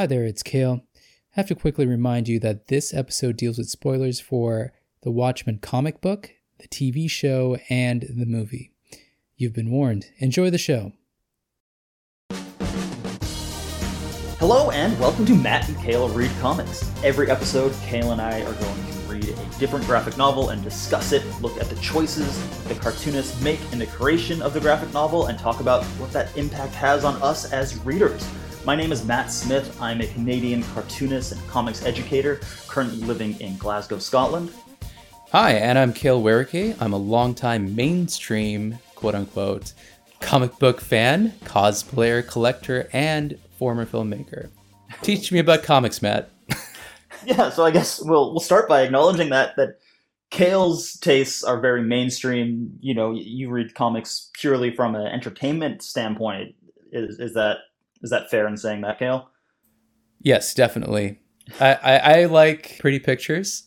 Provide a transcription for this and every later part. Hi there, it's Kale. I have to quickly remind you that this episode deals with spoilers for the Watchmen comic book, the TV show, and the movie. You've been warned. Enjoy the show. Hello and welcome to Matt and Kale Read Comics. Every episode, Kale and I are going to read a different graphic novel and discuss it, look at the choices the cartoonists make in the creation of the graphic novel, and talk about what that impact has on us as readers. My name is Matt Smith. I'm a Canadian cartoonist and comics educator, currently living in Glasgow, Scotland. Hi, and I'm Kale Werrike. I'm a longtime mainstream, quote-unquote, comic book fan, cosplayer, collector, and former filmmaker. Teach me about comics, Matt. Yeah, so I guess we'll start by acknowledging that Kale's tastes are very mainstream. You know, you read comics purely from an entertainment standpoint. Is that fair in saying that, Kale? Yes, definitely. I like pretty pictures.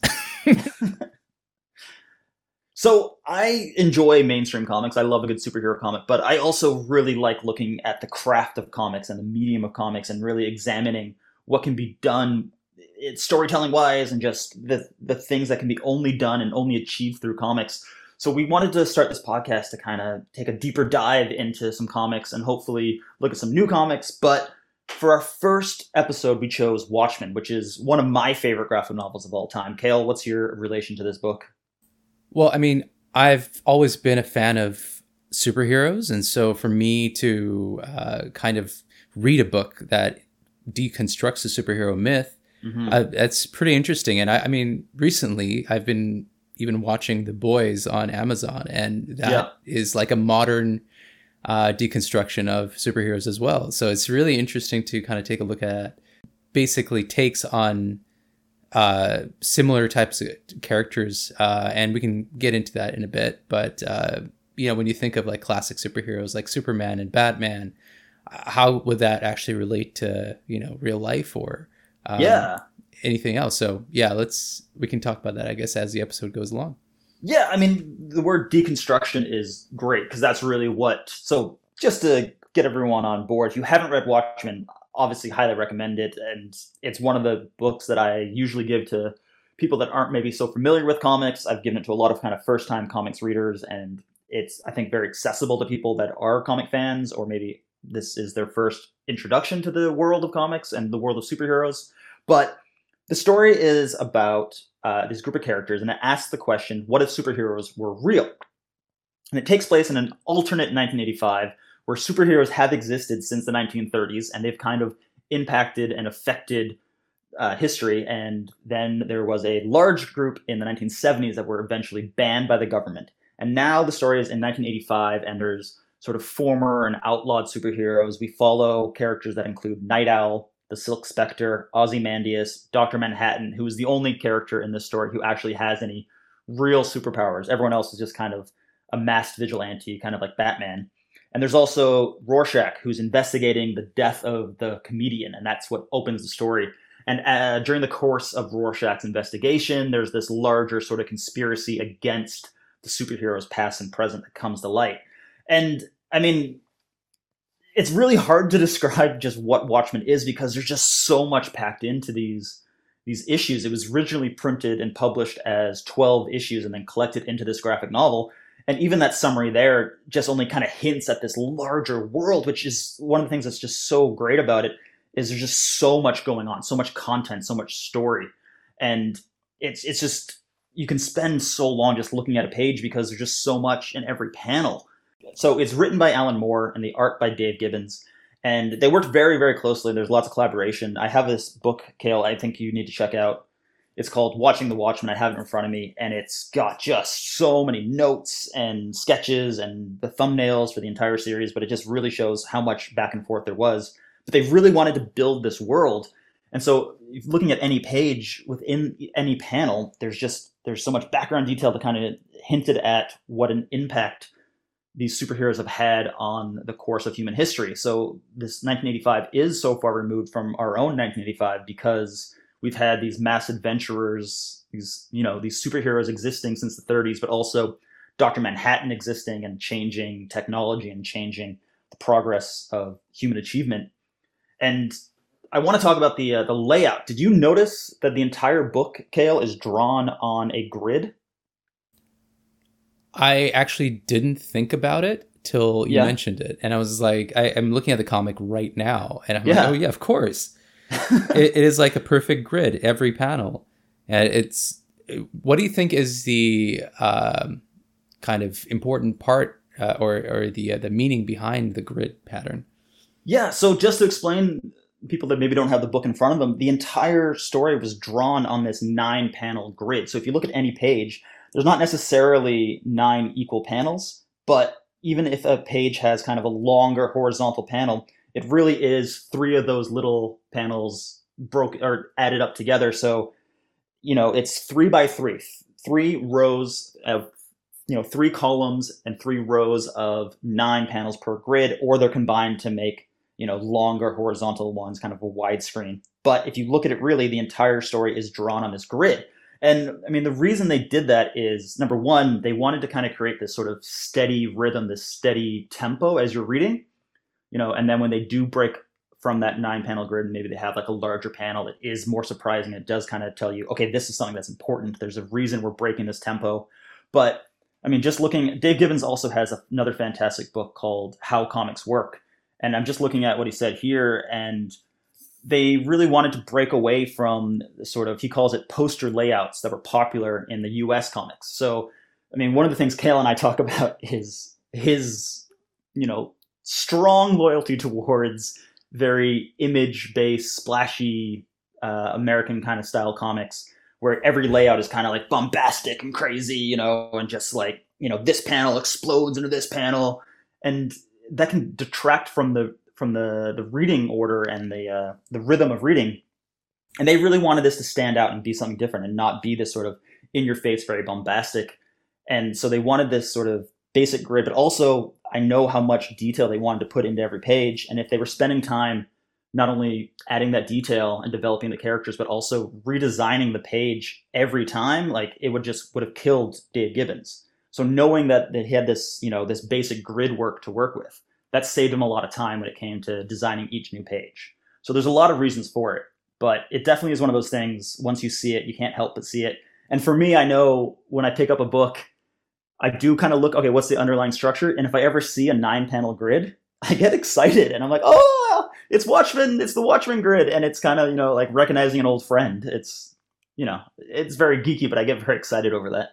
So I enjoy mainstream comics. I love a good superhero comic, but I also really like looking at the craft of comics and the medium of comics and really examining what can be done storytelling-wise and just the things that can be only done and only achieved through comics. So we wanted to start this podcast to kind of take a deeper dive into some comics and hopefully look at some new comics. But for our first episode, we chose Watchmen, which is one of my favorite graphic novels of all time. Kale, what's your relation to this book? Well, I mean, I've always been a fan of superheroes. And so for me to kind of read a book that deconstructs the superhero myth, that's pretty interesting. And I mean, recently I've been even watching The Boys on Amazon. And that is like a modern deconstruction of superheroes as well. So it's really interesting to kind of take a look at basically takes on similar types of characters, and we can get into that in a bit. But you know, when you think of like classic superheroes like Superman and Batman, how would that actually relate to, you know, real life or anything else? So we can talk about that, I guess, as the episode goes along. Yeah, I mean, the word deconstruction is great because that's really what. So just to get everyone on board, if you haven't read Watchmen, obviously highly recommend it. And it's one of the books that I usually give to people that aren't maybe so familiar with comics. I've given it to a lot of kind of first-time comics readers, and it's, I think, very accessible to people that are comic fans, or maybe this is their first introduction to the world of comics and the world of superheroes. But the story is about this group of characters, and it asks the question, what if superheroes were real? And it takes place in an alternate 1985 where superheroes have existed since the 1930s, and they've kind of impacted and affected history. And then there was a large group in the 1970s that were eventually banned by the government. And now the story is in 1985, and there's sort of former and outlawed superheroes. We follow characters that include Night Owl, the Silk Spectre, Ozymandias, Dr. Manhattan, who is the only character in this story who actually has any real superpowers. Everyone else is just kind of a masked vigilante, kind of like Batman. And there's also Rorschach, who's investigating the death of the comedian, and that's what opens the story. And during the course of Rorschach's investigation, there's this larger sort of conspiracy against the superheroes past and present that comes to light. And, I mean, it's really hard to describe just what Watchmen is because there's just so much packed into these issues. It was originally printed and published as 12 issues and then collected into this graphic novel. And even that summary there just only kind of hints at this larger world, which is one of the things that's just so great about it, is there's just so much going on, so much content, so much story. And it's just, you can spend so long just looking at a page because there's just so much in every panel. So it's written by Alan Moore and the art by Dave Gibbons. And they worked very, very closely. There's lots of collaboration. I have this book, Kale, I think you need to check out. It's called Watching the Watchmen. I have it in front of me, and it's got just so many notes and sketches and the thumbnails for the entire series, but it just really shows how much back and forth there was. But they really wanted to build this world. And so looking at any page within any panel, there's so much background detail that kind of hinted at what an impact these superheroes have had on the course of human history. So this 1985 is so far removed from our own 1985 because we've had these mass adventurers, these superheroes existing since the 30s, but also Dr. Manhattan existing and changing technology and changing the progress of human achievement. And I want to talk about the layout. Did you notice that the entire book, Kale, is drawn on a grid? I actually didn't think about it till you mentioned it. And I was like, I'm looking at the comic right now. And I'm like, oh, yeah, of course. it is like a perfect grid, every panel. And it's, what do you think is the kind of important part or the meaning behind the grid pattern? Yeah, so just to explain, people that maybe don't have the book in front of them, the entire story was drawn on this 9-panel grid. So if you look at any page, there's not necessarily 9 equal panels, but even if a page has kind of a longer horizontal panel, it really is 3 of those little panels broke or added up together. So, you know, it's 3 by 3, 3 rows of, you know, 3 columns and 3 rows of 9 panels per grid, or they're combined to make, you know, longer horizontal ones, kind of a widescreen. But if you look at it, really, the entire story is drawn on this grid. And I mean, the reason they did that is, number one, they wanted to kind of create this sort of steady rhythm, this steady tempo as you're reading, you know, and then when they do break from that 9-panel grid, maybe they have like a larger panel, it is more surprising. It does kind of tell you, okay, this is something that's important. There's a reason we're breaking this tempo. But I mean, just looking, Dave Gibbons also has another fantastic book called How Comics Work. And I'm just looking at what he said here, and they really wanted to break away from sort of, he calls it poster layouts that were popular in the US comics. So, I mean, one of the things Kale and I talk about is his, you know, strong loyalty towards very image-based, splashy, American kind of style comics, where every layout is kind of like bombastic and crazy, you know, and just like, you know, this panel explodes into this panel. And that can detract from the reading order and the rhythm of reading. And they really wanted this to stand out and be something different and not be this sort of in your face, very bombastic. And so they wanted this sort of basic grid, but also I know how much detail they wanted to put into every page. And if they were spending time not only adding that detail and developing the characters, but also redesigning the page every time, like it would have killed Dave Gibbons. So knowing that he had this, you know, this basic grid work to work with, that saved him a lot of time when it came to designing each new page. So there's a lot of reasons for it, but it definitely is one of those things, once you see it, you can't help but see it. And for me, I know when I pick up a book, I do kind of look, okay, what's the underlying structure? And if I ever see a 9-panel grid, I get excited and I'm like, oh, it's Watchmen, it's the Watchmen grid. And it's kind of, you know, like recognizing an old friend. It's, you know, it's very geeky, but I get very excited over that.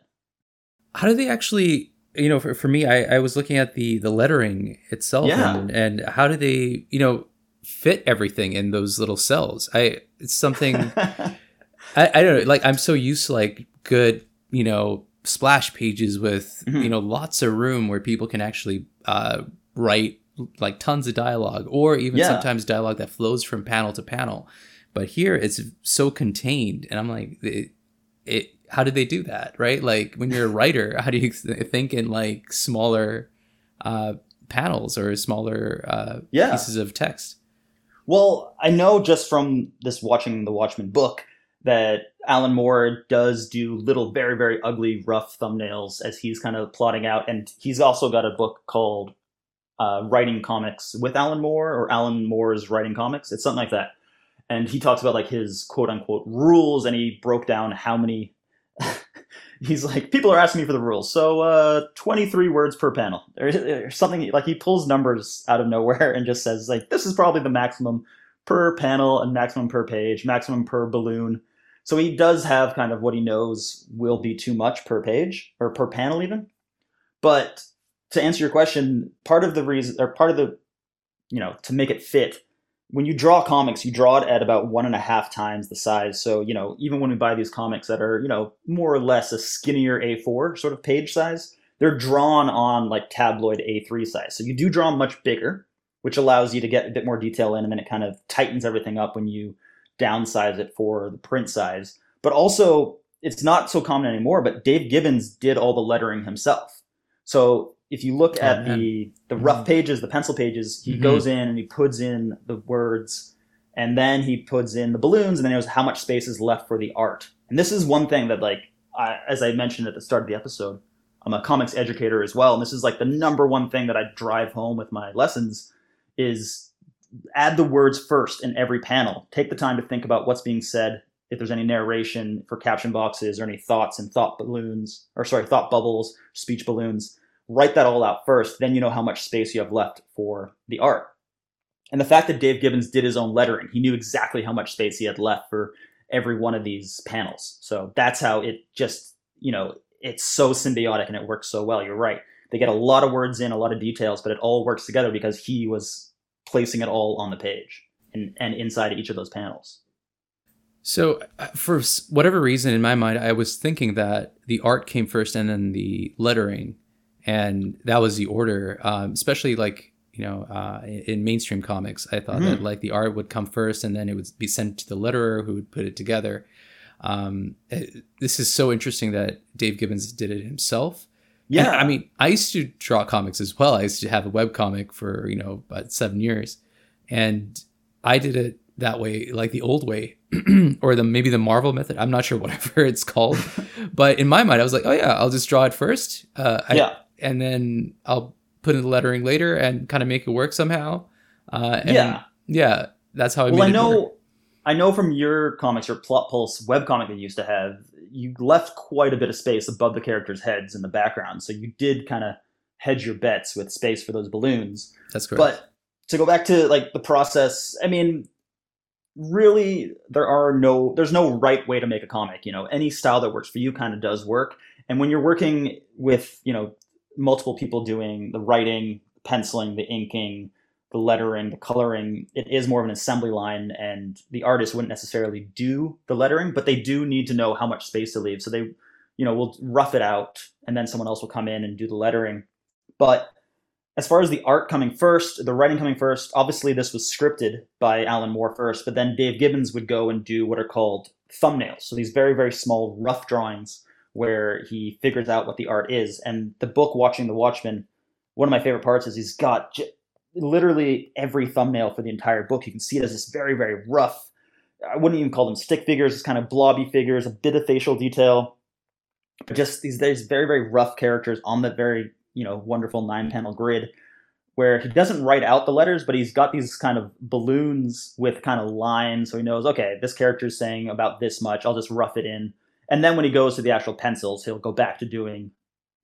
How do they actually, you know, for me, I was looking at the lettering itself and how do they, you know, fit everything in those little cells? It's something, I don't know, like I'm so used to like good, you know, splash pages with, you know, lots of room where people can actually write like tons of dialogue or even sometimes dialogue that flows from panel to panel. But here it's so contained and I'm like, how did they do that, right? Like when you're a writer, how do you think in like smaller panels or smaller pieces of text? Well, I know just from this Watching the Watchmen book that Alan Moore does do little, very, very ugly, rough thumbnails as he's kind of plotting out. And he's also got a book called Writing Comics with Alan Moore or Alan Moore's Writing Comics. It's something like that. And he talks about like his quote unquote rules and he broke down how many... He's like, people are asking me for the rules. So 23 words per panel or something. Like he pulls numbers out of nowhere and just says like, this is probably the maximum per panel and maximum per page, maximum per balloon. So he does have kind of what he knows will be too much per page or per panel even. But to answer your question, part of the reason or part of the, you know, to make it fit, when you draw comics, you draw it at about 1.5 times the size. So, you know, even when we buy these comics that are, you know, more or less a skinnier A4 sort of page size, they're drawn on like tabloid A3 size. So you do draw much bigger, which allows you to get a bit more detail in, and then it kind of tightens everything up when you downsize it for the print size. But also, it's not so common anymore, but Dave Gibbons did all the lettering himself. So if you look at the rough pages, the pencil pages, he goes in and he puts in the words and then he puts in the balloons and then it was how much space is left for the art. And this is one thing that, like, as I mentioned at the start of the episode, I'm a comics educator as well. And this is like the number one thing that I drive home with my lessons is add the words first in every panel. Take the time to think about what's being said, if there's any narration for caption boxes or any thoughts and thought bubbles, speech balloons. Write that all out first. Then you know how much space you have left for the art. And the fact that Dave Gibbons did his own lettering, he knew exactly how much space he had left for every one of these panels. So that's how it just, you know, it's so symbiotic and it works so well. You're right. They get a lot of words in, a lot of details, but it all works together because he was placing it all on the page and inside each of those panels. So for whatever reason, in my mind, I was thinking that the art came first and then the lettering, and that was the order, especially like, you know, in mainstream comics, I thought that like the art would come first and then it would be sent to the letterer who would put it together. This is so interesting that Dave Gibbons did it himself. Yeah. And, I mean, I used to draw comics as well. I used to have a webcomic for, you know, about 7 years, and I did it that way, like the old way, or maybe the Marvel method. I'm not sure, whatever it's called. But in my mind, I was like, oh yeah, I'll just draw it first. And then I'll put in the lettering later and kind of make it work somehow. That's how I made it work. I know from your comics, your Plot Pulse webcomic that you used to have, you left quite a bit of space above the characters' heads in the background. So you did kind of hedge your bets with space for those balloons. That's correct. But to go back to like the process, I mean, really, there's no right way to make a comic. You know, any style that works for you kind of does work. And when you're working with, you know, multiple people doing the writing, penciling, the inking, the lettering, the coloring, it is more of an assembly line, and the artist wouldn't necessarily do the lettering, but they do need to know how much space to leave. So they, you know, will rough it out and then someone else will come in and do the lettering. But as far as the art coming first, the writing coming first, obviously this was scripted by Alan Moore first, but then Dave Gibbons would go and do what are called thumbnails. So these very, very small rough drawings where he figures out what the art is. And the book, Watching the Watchmen, one of my favorite parts is he's got literally every thumbnail for the entire book. You can see it as this very, very rough, I wouldn't even call them stick figures, it's kind of blobby figures, a bit of facial detail, but just these very, very rough characters on the very, you know, wonderful 9-panel grid, where he doesn't write out the letters, but he's got these kind of balloons with kind of lines. So he knows, okay, this character is saying about this much, I'll just rough it in. And then when he goes to the actual pencils, he'll go back to doing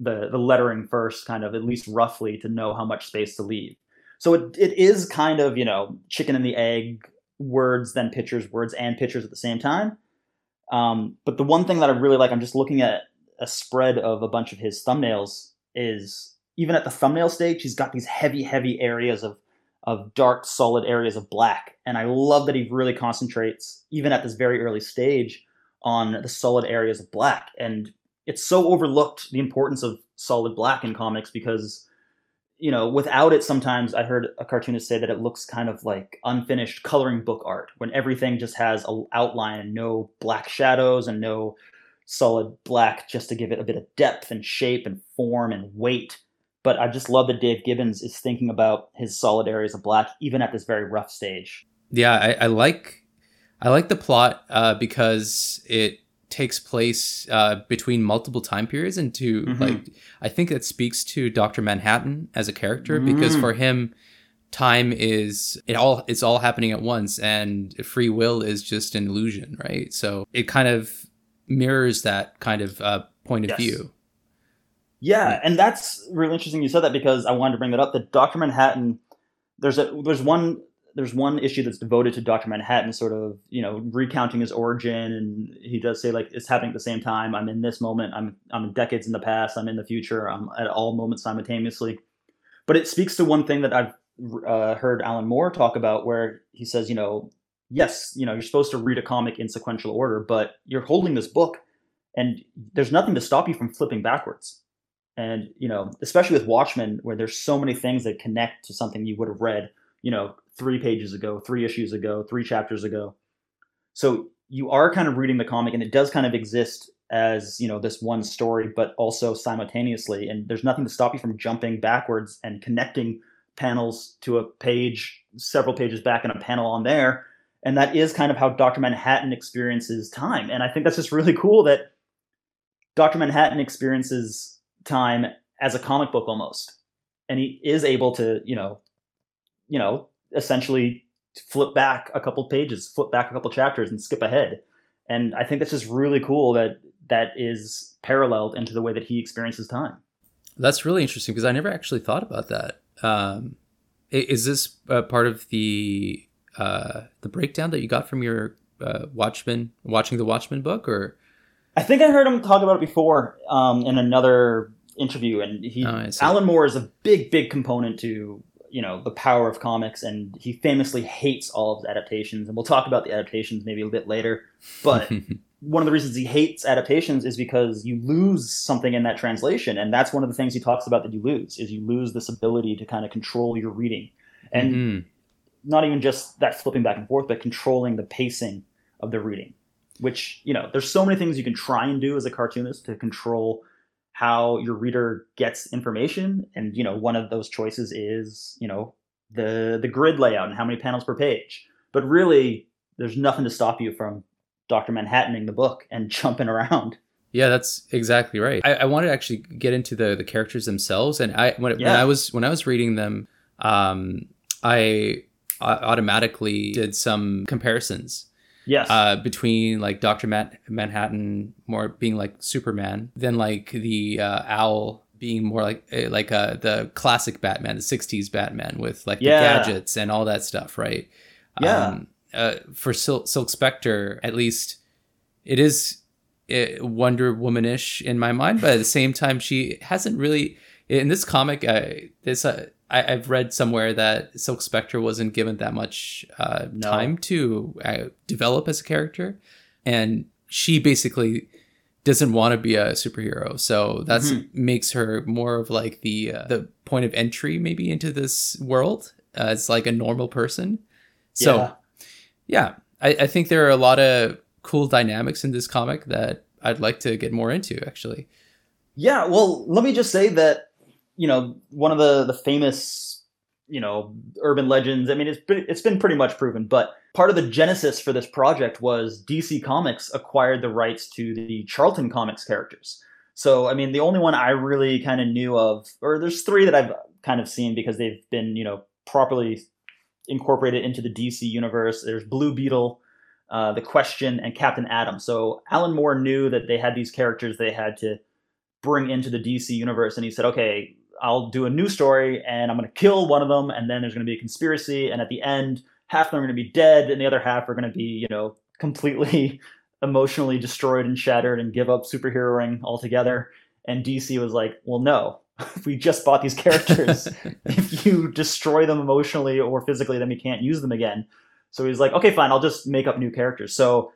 the lettering first, kind of at least roughly, to know how much space to leave. So it is kind of, you know, chicken and the egg, words, then pictures, words and pictures at the same time. But the one thing that I really like, I'm just looking at a spread of a bunch of his thumbnails, is even at the thumbnail stage, he's got these heavy, heavy areas of dark, solid areas of black. And I love that he really concentrates, even at this very early stage, on the solid areas of black. And it's so overlooked, the importance of solid black in comics, because, you know, without it, sometimes I heard a cartoonist say that it looks kind of like unfinished coloring book art, when everything just has an outline and no black shadows and no solid black just to give it a bit of depth and shape and form and weight. But I just love that Dave Gibbons is thinking about his solid areas of black, even at this very rough stage. Yeah, I like the plot because it takes place between multiple time periods, and to like, I think that speaks to Dr. Manhattan as a character, because for him, time is it's all happening at once, and free will is just an illusion, right? So it kind of mirrors that kind of point of view. Yeah, and that's really interesting you said that, because I wanted to bring that up. That Dr. Manhattan, there's one issue that's devoted to Dr. Manhattan sort of, you know, recounting his origin. And he does say, like, it's happening at the same time. I'm in this moment. I'm decades in the past. I'm in the future. I'm at all moments simultaneously. But it speaks to one thing that I've heard Alan Moore talk about, where he says, you know, yes, you know, you're supposed to read a comic in sequential order, but you're holding this book and there's nothing to stop you from flipping backwards. And, you know, especially with Watchmen, where there's so many things that connect to something you would have read, you know, 3 pages ago, 3 issues ago, 3 chapters ago. So you are kind of reading the comic, and it does kind of exist as, you know, this one story, but also simultaneously. And there's nothing to stop you from jumping backwards and connecting panels to a page, several pages back, and a panel on there. And that is kind of how Dr. Manhattan experiences time. And I think that's just really cool that Dr. Manhattan experiences time as a comic book almost. And he is able to, you know, essentially flip back a couple pages, flip back a couple chapters, and skip ahead. And I think that's just really cool that that is paralleled into the way that he experiences time. That's really interesting because I never actually thought about that. Is this part of the breakdown that you got from your Watching the Watchmen book? Or I think I heard him talk about it before in another interview, and Alan Moore is a big component to, you know, the power of comics, and he famously hates all of the adaptations, and we'll talk about the adaptations maybe a bit later, but one of the reasons he hates adaptations is because you lose something in that translation, and that's one of the things he talks about that you lose, is you lose this ability to kind of control your reading, and not even just that flipping back and forth, but controlling the pacing of the reading, which, you know, there's so many things you can try and do as a cartoonist to control how your reader gets information. And, you know, one of those choices is, you know, the grid layout and how many panels per page. But really, there's nothing to stop you from Dr. Manhattaning the book and jumping around. Yeah, that's exactly right. I wanted to actually get into the characters themselves. And when I was reading them, I automatically did some comparisons. Yes. Between like Dr. Manhattan more being like Superman than like the Owl being more like the classic Batman, the 60s Batman with like the gadgets and all that stuff, right? Yeah. For Silk Spectre, at least it is Wonder Woman-ish in my mind, but at the same time, she hasn't really in this comic. I've read somewhere that Silk Spectre wasn't given that much time to develop as a character. And she basically doesn't want to be a superhero. So that makes her more of like the point of entry maybe into this world as like a normal person. So I think there are a lot of cool dynamics in this comic that I'd like to get more into actually. Yeah, well, let me just say that, you know, one of the famous, you know, urban legends, I mean, it's been pretty much proven, but part of the genesis for this project was DC Comics acquired the rights to the Charlton Comics characters. So, I mean, the only one I really kind of knew of, or there's three that I've kind of seen because they've been, you know, properly incorporated into the DC universe. There's Blue Beetle, The Question, and Captain Atom. So Alan Moore knew that they had these characters they had to bring into the DC universe, and he said, okay, I'll do a new story and I'm going to kill one of them. And then there's going to be a conspiracy. And at the end, half of them are going to be dead. And the other half are going to be, you know, completely emotionally destroyed and shattered and give up superheroing altogether. And DC was like, well, no, we just bought these characters. If you destroy them emotionally or physically, then we can't use them again. So he's like, okay, fine, I'll just make up new characters. So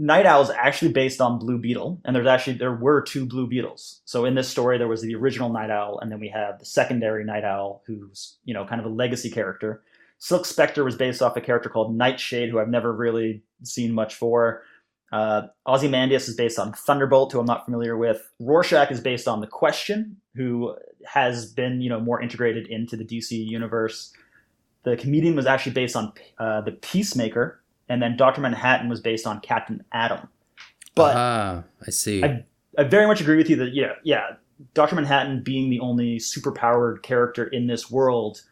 Night Owl is actually based on Blue Beetle, and there were two Blue Beetles. So in this story, there was the original Night Owl, and then we have the secondary Night Owl, who's, you know, kind of a legacy character. Silk Spectre was based off a character called Nightshade, who I've never really seen much for. Ozymandias is based on Thunderbolt, who I'm not familiar with. Rorschach is based on The Question, who has been, you know, more integrated into the DC universe. The Comedian was actually based on The Peacemaker. And then Dr. Manhattan was based on Captain Atom. But I see. I very much agree with you that, Dr. Manhattan being the only superpowered character in this world,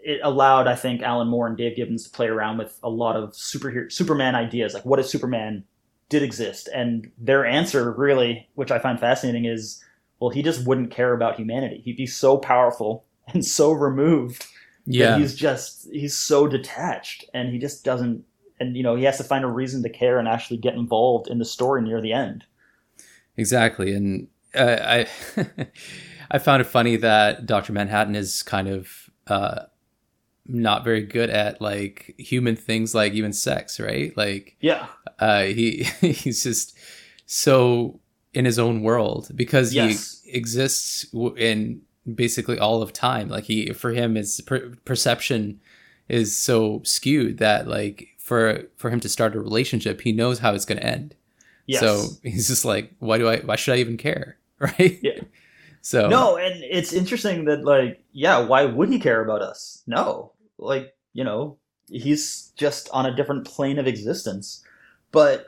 it allowed, I think, Alan Moore and Dave Gibbons to play around with a lot of Superman ideas. Like, what if Superman did exist? And their answer, really, which I find fascinating, is, well, he just wouldn't care about humanity. He'd be so powerful and so removed. Yeah. That he's so detached, and he just doesn't. And, you know, he has to find a reason to care and actually get involved in the story near the end. Exactly. And I I found it funny that Dr. Manhattan is kind of not very good at, like, human things, like even sex, right? Like, he's just so in his own world because he exists in basically all of time. Like, his perception is so skewed that, like, for him to start a relationship, he knows how it's going to end. Yes. So he's just like, why should I even care? Right. Yeah. So no. And it's interesting that, like, why would he care about us? No. Like, you know, he's just on a different plane of existence. But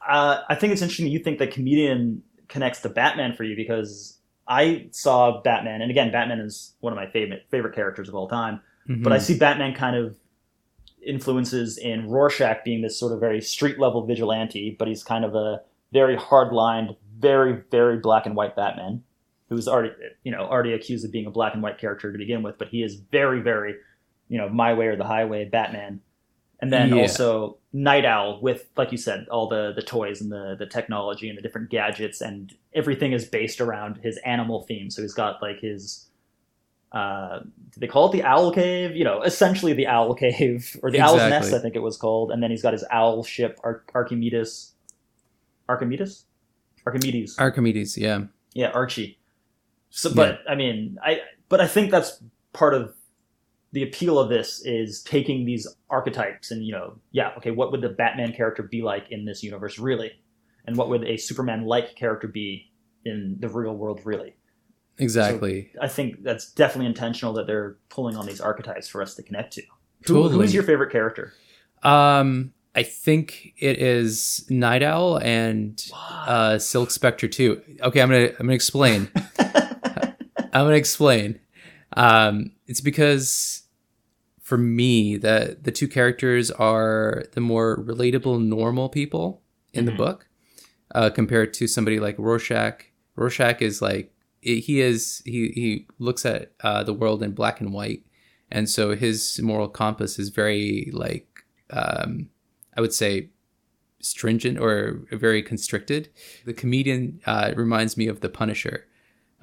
I think it's interesting that you think that Comedian connects to Batman for you, because I saw Batman. And again, Batman is one of my favorite characters of all time. Mm-hmm. But I see Batman kind of influences in Rorschach being this sort of very street-level vigilante, but he's kind of a very hard-lined, very, very black-and-white Batman, who's already accused of being a black-and-white character to begin with, but he is very, very, my way or the highway Batman. And then also Night Owl with, like you said, all the toys and the technology and the different gadgets, and everything is based around his animal theme. So he's got like his, do they call it the Owl Cave? Essentially the Owl Cave, or the Owl's Nest, I think it was called. And then he's got his owl ship, Archimedes. Yeah, Archie. So, but yeah. I think that's part of the appeal of this, is taking these archetypes and, what would the Batman character be like in this universe really? And what would a Superman-like character be in the real world really? Exactly. So I think that's definitely intentional that they're pulling on these archetypes for us to connect to. Who is your favorite character? I think it is Night Owl and Silk Spectre too. Okay, I'm gonna explain. It's because for me that the two characters are the more relatable, normal people in the book, compared to somebody like Rorschach. Rorschach is like he looks at the world in black and white, and so his moral compass is very like. I would say stringent or very constricted. The Comedian reminds me of the Punisher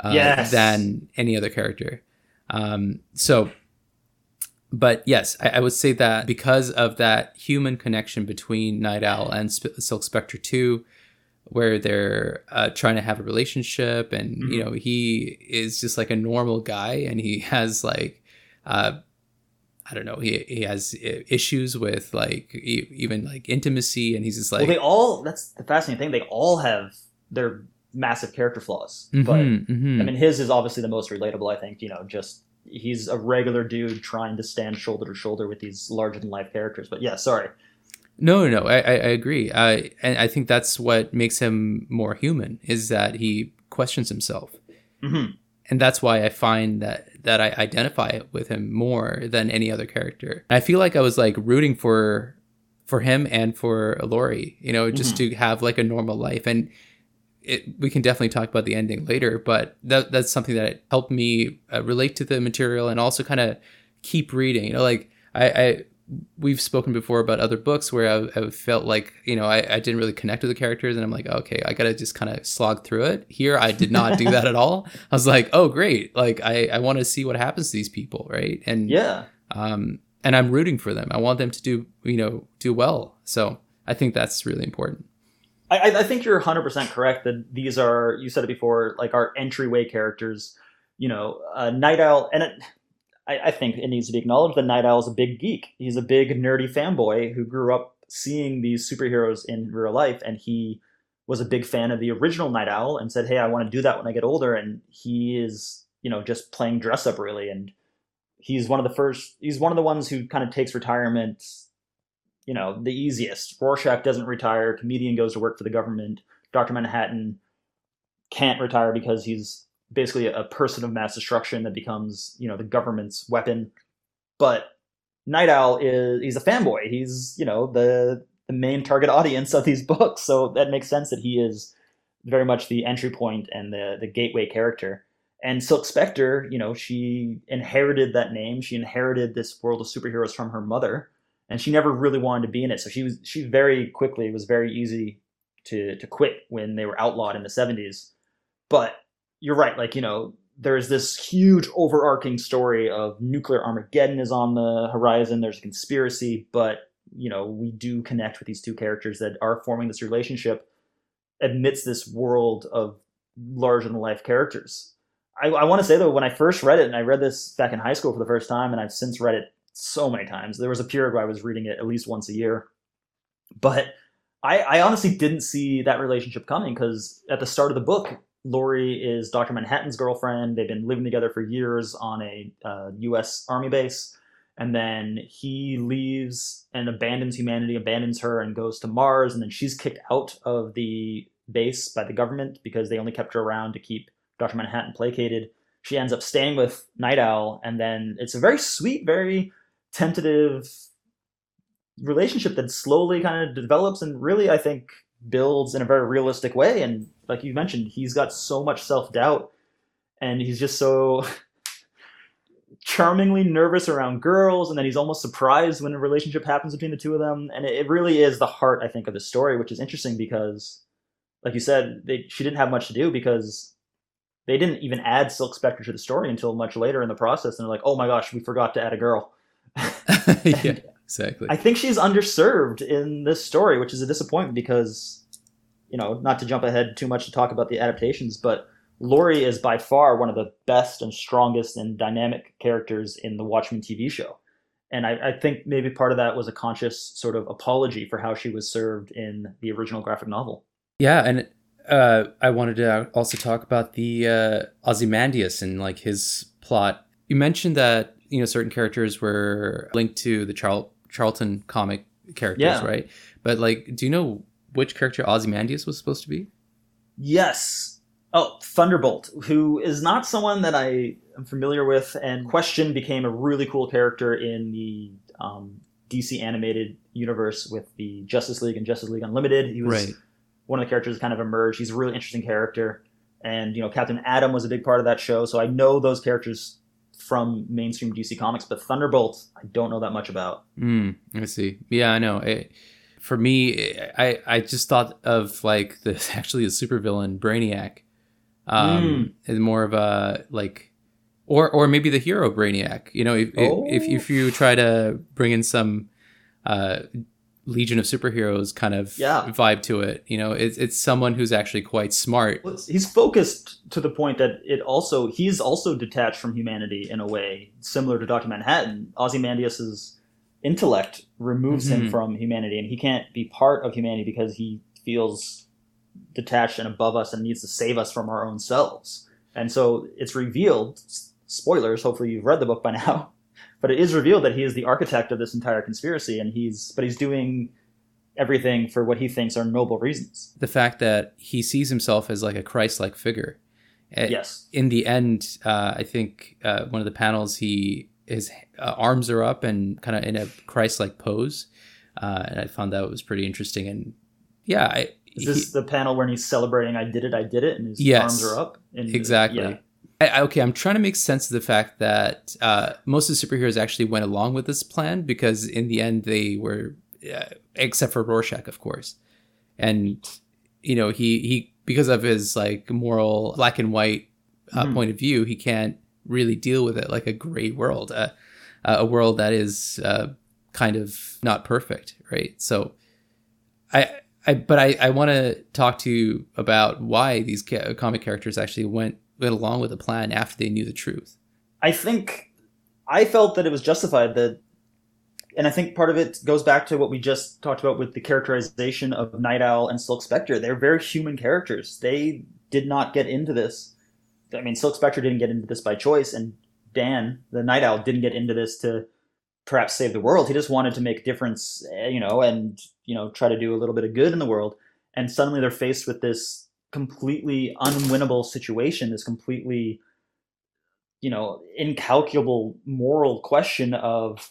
than any other character. But yes, I would say that because of that human connection between Night Owl and Silk Spectre 2, where they're trying to have a relationship and, he is just like a normal guy and he has like, he has issues with like even like intimacy, and he's just like... Well, that's the fascinating thing. They all have their massive character flaws, but his is obviously the most relatable, I think, just he's a regular dude trying to stand shoulder to shoulder with these larger than life characters. But yeah, sorry. No, I agree. And I think that's what makes him more human, is that he questions himself. Mm-hmm. And that's why I find that I identify with him more than any other character. I feel like I was like rooting for him and for Laurie, just to have like a normal life. And we can definitely talk about the ending later, but that's something that helped me relate to the material and also kind of keep reading. We've spoken before about other books where I felt like, I didn't really connect with the characters, and I'm like, okay, I got to just kind of slog through it. Here, I did not do that at all. I was like, oh, great. Like, I want to see what happens to these people, right? And and I'm rooting for them. I want them to do well. So I think that's really important. I think you're 100% correct that these are, you said it before, like our entryway characters, Night Owl, and I think it needs to be acknowledged that Night Owl is a big geek. He's a big nerdy fanboy who grew up seeing these superheroes in real life, and he was a big fan of the original Night Owl and said, hey, I want to do that when I get older. And he is, just playing dress up really. And he's one of the ones who kind of takes retirement, the easiest. Rorschach doesn't retire. Comedian goes to work for the government. Dr. Manhattan can't retire because he's basically a person of mass destruction that becomes, the government's weapon. But Night Owl he's a fanboy. He's, the main target audience of these books. So that makes sense that he is very much the entry point and the gateway character. And Silk Spectre, she inherited that name. She inherited this world of superheroes from her mother, and she never really wanted to be in it. So she very quickly, it was very easy to quit when they were outlawed in the 70s. But you're right. Like, there's this huge overarching story of nuclear Armageddon is on the horizon. There's a conspiracy, but, we do connect with these two characters that are forming this relationship amidst this world of larger than life characters. I want to say, though, when I first read it, and I read this back in high school for the first time, and I've since read it so many times, there was a period where I was reading it at least once a year. But I honestly didn't see that relationship coming, because at the start of the book, Laurie is Dr. Manhattan's girlfriend. They've been living together for years on a U.S. Army base. And then he leaves and abandons humanity, abandons her, and goes to Mars. And then she's kicked out of the base by the government because they only kept her around to keep Dr. Manhattan placated. She ends up staying with Night Owl, and then it's a very sweet, very tentative relationship that slowly kind of develops and really, I think, builds in a very realistic way. And like you mentioned, he's got so much self-doubt, and he's just so charmingly nervous around girls, and then he's almost surprised when a relationship happens between the two of them. And it really is the heart, I think, of the story, which is interesting because, like you said, she didn't have much to do because they didn't even add Silk Spectre to the story until much later in the process. And they're like, oh my gosh, we forgot to add a girl. Yeah, exactly. I think she's underserved in this story, which is a disappointment because, you know, not to jump ahead too much to talk about the adaptations, but Laurie is by far one of the best and strongest and dynamic characters in the Watchmen TV show. And I think maybe part of that was a conscious sort of apology for how she was served in the original graphic novel. Yeah, and I wanted to also talk about the Ozymandias and like his plot. You mentioned that, you know, certain characters were linked to the Charlton comic characters, yeah, right? But like, do you know which character Ozymandias was supposed to be? Yes. Oh, Thunderbolt, who is not someone that I am familiar with, and Question became a really cool character in the DC animated universe with the Justice League and Justice League Unlimited. He was one of the characters that kind of emerged. He's a really interesting character. And, you know, Captain Atom was a big part of that show. So I know those characters from mainstream DC comics, but Thunderbolt, I don't know that much about. I see. Yeah, I know. For me, I just thought of like this, actually, the supervillain Brainiac. And more of a like, or maybe the hero Brainiac, you know, if you try to bring in some Legion of Superheroes kind of vibe to it, you know, it's someone who's actually quite smart. Well, he's focused to the point that he's also detached from humanity in a way similar to Dr. Manhattan. Ozymandias's intellect removes him from humanity, and he can't be part of humanity because he feels detached and above us and needs to save us from our own selves. And so it's revealed, spoilers, hopefully you've read the book by now, but it is revealed that he is the architect of this entire conspiracy, and he's doing everything for what he thinks are noble reasons. The fact that he sees himself as like a Christ-like figure. Yes. In the end, I think one of the panels, his arms are up and kind of in a Christ-like pose. And I found that was pretty interesting. And yeah, is this the panel when he's celebrating, I did it, and his arms are up? And, exactly. Yeah. I'm trying to make sense of the fact that most of the superheroes actually went along with this plan, because in the end they were, except for Rorschach, of course. And, you know, he because of his, like, moral black and white point of view, he can't really deal with it like a gray world, a world that is kind of not perfect, right? So I want to talk to you about why these comic characters actually went along with the plan after they knew the truth. I think I felt that it was justified, and I think part of it goes back to what we just talked about with the characterization of Night Owl and Silk Spectre. They're very human characters. They did not get into this. I mean, Silk Spectre didn't get into this by choice, and Dan, the Night Owl, didn't get into this to perhaps save the world. He just wanted to make a difference, you know, and, you know, try to do a little bit of good in the world. And suddenly they're faced with this completely unwinnable situation, this completely, you know, incalculable moral question of,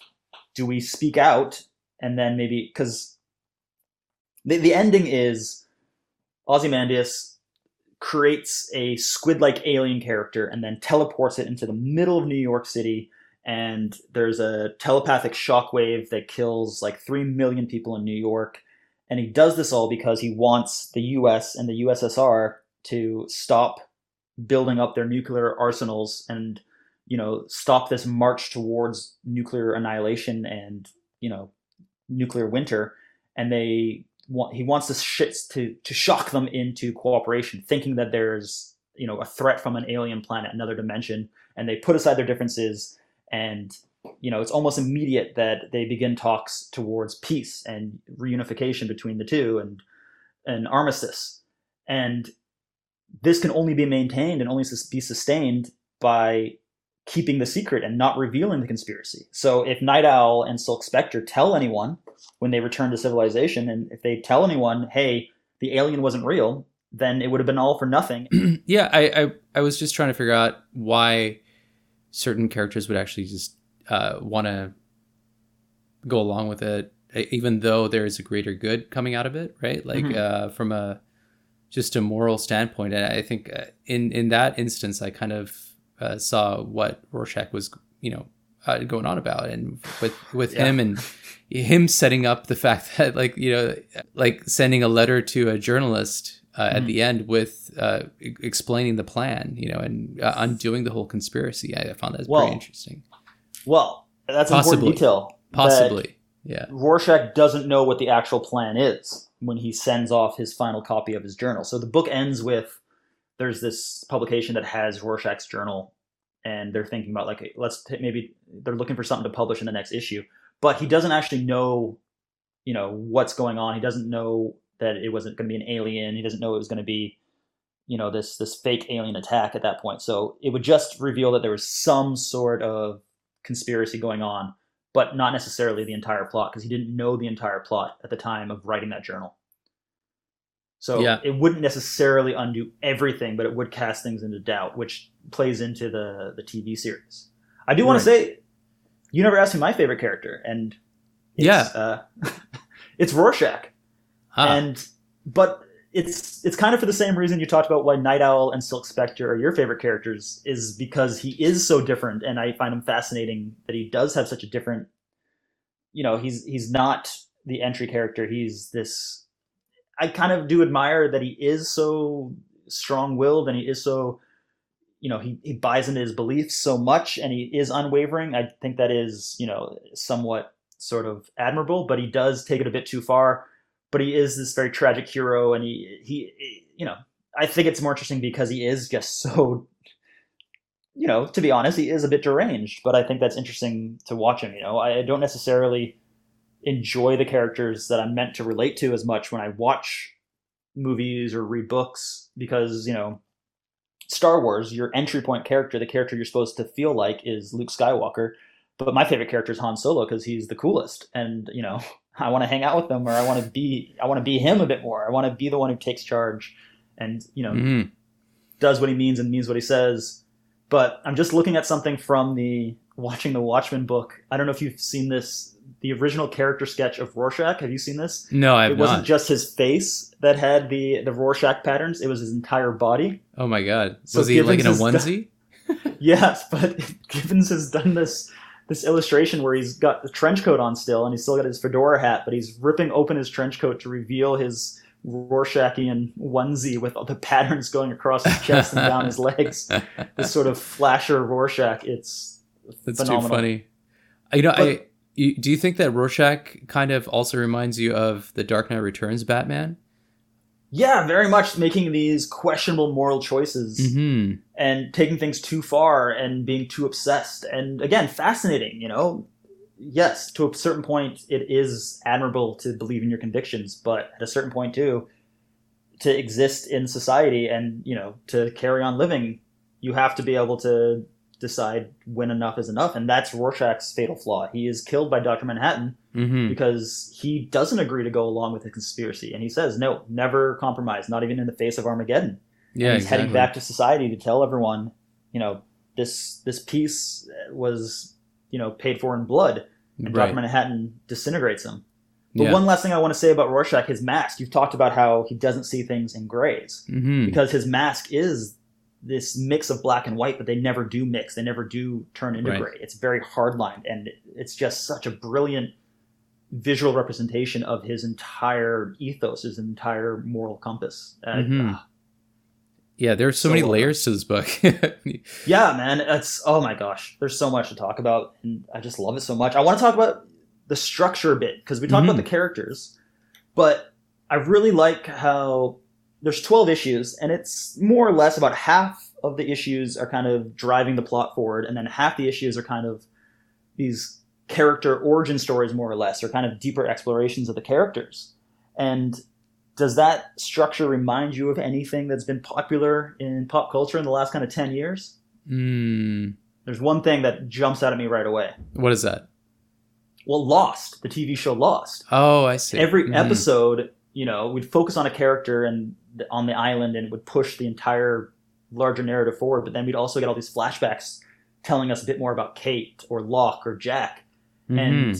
do we speak out? And then maybe, because the ending is Ozymandias creates a squid-like alien character and then teleports it into the middle of New York City. And there's a telepathic shockwave that kills like 3 million people in New York. And he does this all because he wants the US and the USSR to stop building up their nuclear arsenals and, you know, stop this march towards nuclear annihilation and, you know, nuclear winter. And he wants this shit to shock them into cooperation, thinking that there's, you know, a threat from an alien planet, another dimension. And they put aside their differences. And, you know, it's almost immediate that they begin talks towards peace and reunification between the two and an armistice. And this can only be maintained and only be sustained by keeping the secret and not revealing the conspiracy. So if Night Owl and Silk Spectre tell anyone when they return to civilization, and if they tell anyone, hey, the alien wasn't real, then it would have been all for nothing. Yeah, I was just trying to figure out why certain characters would actually just want to go along with it, even though there is a greater good coming out of it, right? Like from a moral standpoint. And I think in that instance, I kind of saw what Rorschach was, going on about, and with him and him setting up the fact that sending a letter to a journalist at the end with explaining the plan, and undoing the whole conspiracy. I found that pretty interesting. Well, that's an important detail. Possibly, yeah. Rorschach doesn't know what the actual plan is when he sends off his final copy of his journal. So the book ends with, there's this publication that has Rorschach's journal, and they're thinking about maybe they're looking for something to publish in the next issue, but he doesn't actually know, what's going on. He doesn't know that it wasn't going to be an alien. He doesn't know it was going to be, this fake alien attack at that point. So it would just reveal that there was some sort of conspiracy going on, but not necessarily the entire plot, because he didn't know the entire plot at the time of writing that journal. So it wouldn't necessarily undo everything, but it would cast things into doubt, which plays into the TV series. I do want to say, you never asked me my favorite character, and it's, it's Rorschach. Ah. But it's kind of for the same reason you talked about why Night Owl and Silk Spectre are your favorite characters, is because he is so different, and I find him fascinating that he does have such a different. He's not the entry character. He's this. I kind of do admire that he is so strong-willed, and he is so, he buys into his beliefs so much, and he is unwavering. I think that is, somewhat sort of admirable, but he does take it a bit too far. But he is this very tragic hero, and he I think it's more interesting because he is just so, to be honest, he is a bit deranged, but I think that's interesting to watch him. I don't necessarily enjoy the characters that I'm meant to relate to as much when I watch movies or read books, because, Star Wars, your entry point character, the character you're supposed to feel like, is Luke Skywalker. But my favorite character is Han Solo, because he's the coolest. And, I want to hang out with him, or I want to be him a bit more. I want to be the one who takes charge and, does what he means and means what he says. But I'm just looking at something from the Watching the Watchmen book. I don't know if you've seen this, the original character sketch of Rorschach. Have you seen this? No, I have not. It wasn't just his face that had the Rorschach patterns. It was his entire body. Oh my God. So was he in a onesie? Yes, but Gibbons has done this illustration where he's got the trench coat on still, and he's still got his fedora hat, but he's ripping open his trench coat to reveal his Rorschachian onesie with all the patterns going across his chest and down his legs. This sort of flasher Rorschach. That's phenomenal. Too funny. Do you think that Rorschach kind of also reminds you of the Dark Knight Returns Batman? Yeah, very much, making these questionable moral choices and taking things too far and being too obsessed. And again, fascinating, Yes, to a certain point, it is admirable to believe in your convictions, but at a certain point too, to exist in society and, to carry on living, you have to be able to decide when enough is enough, and that's Rorschach's fatal flaw. He is killed by Dr. Manhattan because he doesn't agree to go along with the conspiracy, and he says, no, never compromise, not even in the face of Armageddon. Yeah, and he's heading back to society to tell everyone, this peace was, paid for in blood, and Dr. Manhattan disintegrates him. But one last thing I want to say about Rorschach, his mask. You've talked about how he doesn't see things in grays because his mask is this mix of black and white, but they never do mix. They never do turn into gray. It's very hard-lined, and it's just such a brilliant visual representation of his entire ethos, his entire moral compass. Yeah, there's so many layers to this book. Yeah, man. Oh my gosh. There's so much to talk about, and I just love it so much. I want to talk about the structure a bit, because we talked about the characters, but I really like how there's 12 issues, and it's more or less about half of the issues are kind of driving the plot forward, and then half the issues are kind of these character origin stories, more or less, or kind of deeper explorations of the characters. And does that structure remind you of anything that's been popular in pop culture in the last kind of 10 years? There's one thing that jumps out at me right away. What is that? Well, Lost, the TV show Lost. Oh, I see. Every episode you know, we'd focus on a character and on the island, and it would push the entire larger narrative forward. But then we'd also get all these flashbacks telling us a bit more about Kate or Locke or Jack. Mm-hmm.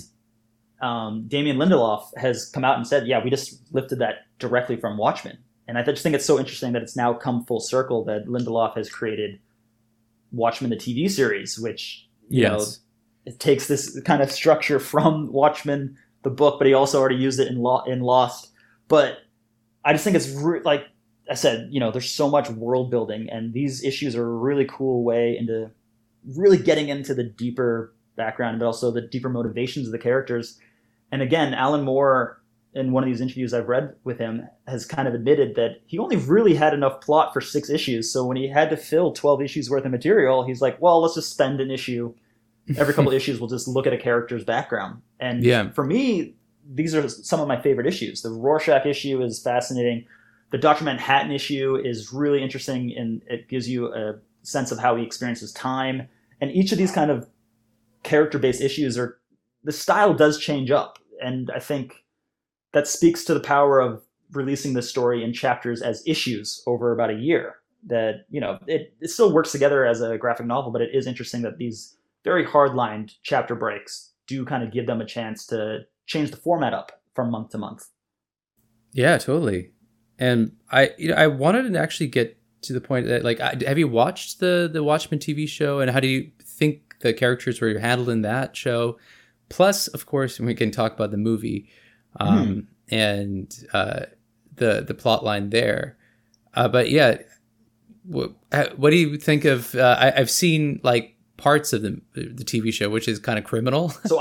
And Damien Lindelof has come out and said, yeah, we just lifted that directly from Watchmen. And I just think it's so interesting that it's now come full circle that Lindelof has created Watchmen, the TV series, which, you know, it takes this kind of structure from Watchmen, the book, but he also already used it in Lost. But I just think it's like I said, you know, there's so much world building, and these issues are a really cool way into really getting into the deeper background, but also the deeper motivations of the characters. And again, Alan Moore, in one of these interviews I've read with him, has kind of admitted that he only really had enough plot for 6 issues. So when he had to fill 12 issues worth of material, he's like, well, let's just spend an issue. Every couple of issues, we'll just look at a character's background. And for me, these are some of my favorite issues. The Rorschach issue is fascinating. The Dr. Manhattan issue is really interesting, and it gives you a sense of how he experiences time. And each of these kind of character-based issues are, the style does change up. And I think that speaks to the power of releasing this story in chapters as issues over about a year. That, you know, it still works together as a graphic novel, but it is interesting that these very hard-lined chapter breaks do kind of give them a chance to change the format up from month to month. Yeah, totally. And I wanted to actually get to the point that, like, have you watched the Watchmen TV show, and how do you think the characters were handled in that show? Plus, of course, we can talk about the movie and the plot line there. But yeah, what do you think of? I've seen like parts of the TV show, which is kind of criminal. So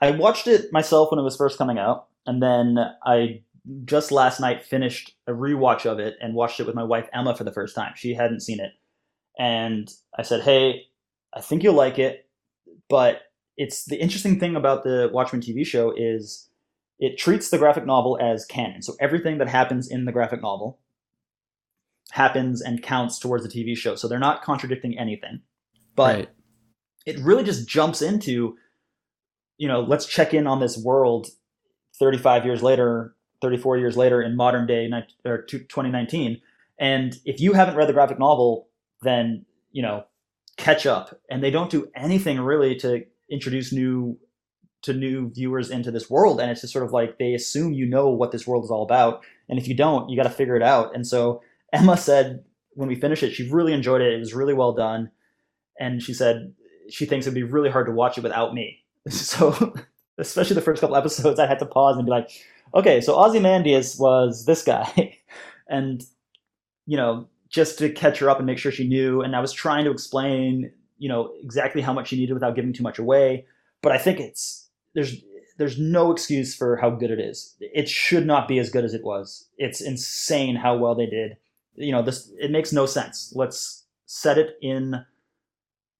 I watched it myself when it was first coming out, and then I just last night finished a rewatch of it and watched it with my wife Emma for the first time. She hadn't seen it, and I said, "Hey, I think you'll like it." But it's the interesting thing about the Watchmen TV show is it treats the graphic novel as canon. So everything that happens in the graphic novel happens and counts towards the TV show. So they're not contradicting anything, but it really just jumps into, you know, let's check in on this world 35 years later, 34 years later in modern day 2019. And if you haven't read the graphic novel, then, you know, catch up. And they don't do anything really to introduce new viewers into this world. And it's just sort of like, they assume you know what this world is all about. And if you don't, you got to figure it out. And so Emma said, when we finished it, she really enjoyed it. It was really well done. And she said, she thinks it'd be really hard to watch it without me. So especially the first couple episodes, I had to pause and be like, okay, so Ozymandias was this guy. And, you know, just to catch her up and make sure she knew. And I was trying to explain, you know, exactly how much she needed without giving too much away. But I think there's no excuse for how good it is. It should not be as good as it was. It's insane how well they did. You know, this, it makes no sense. Let's set it in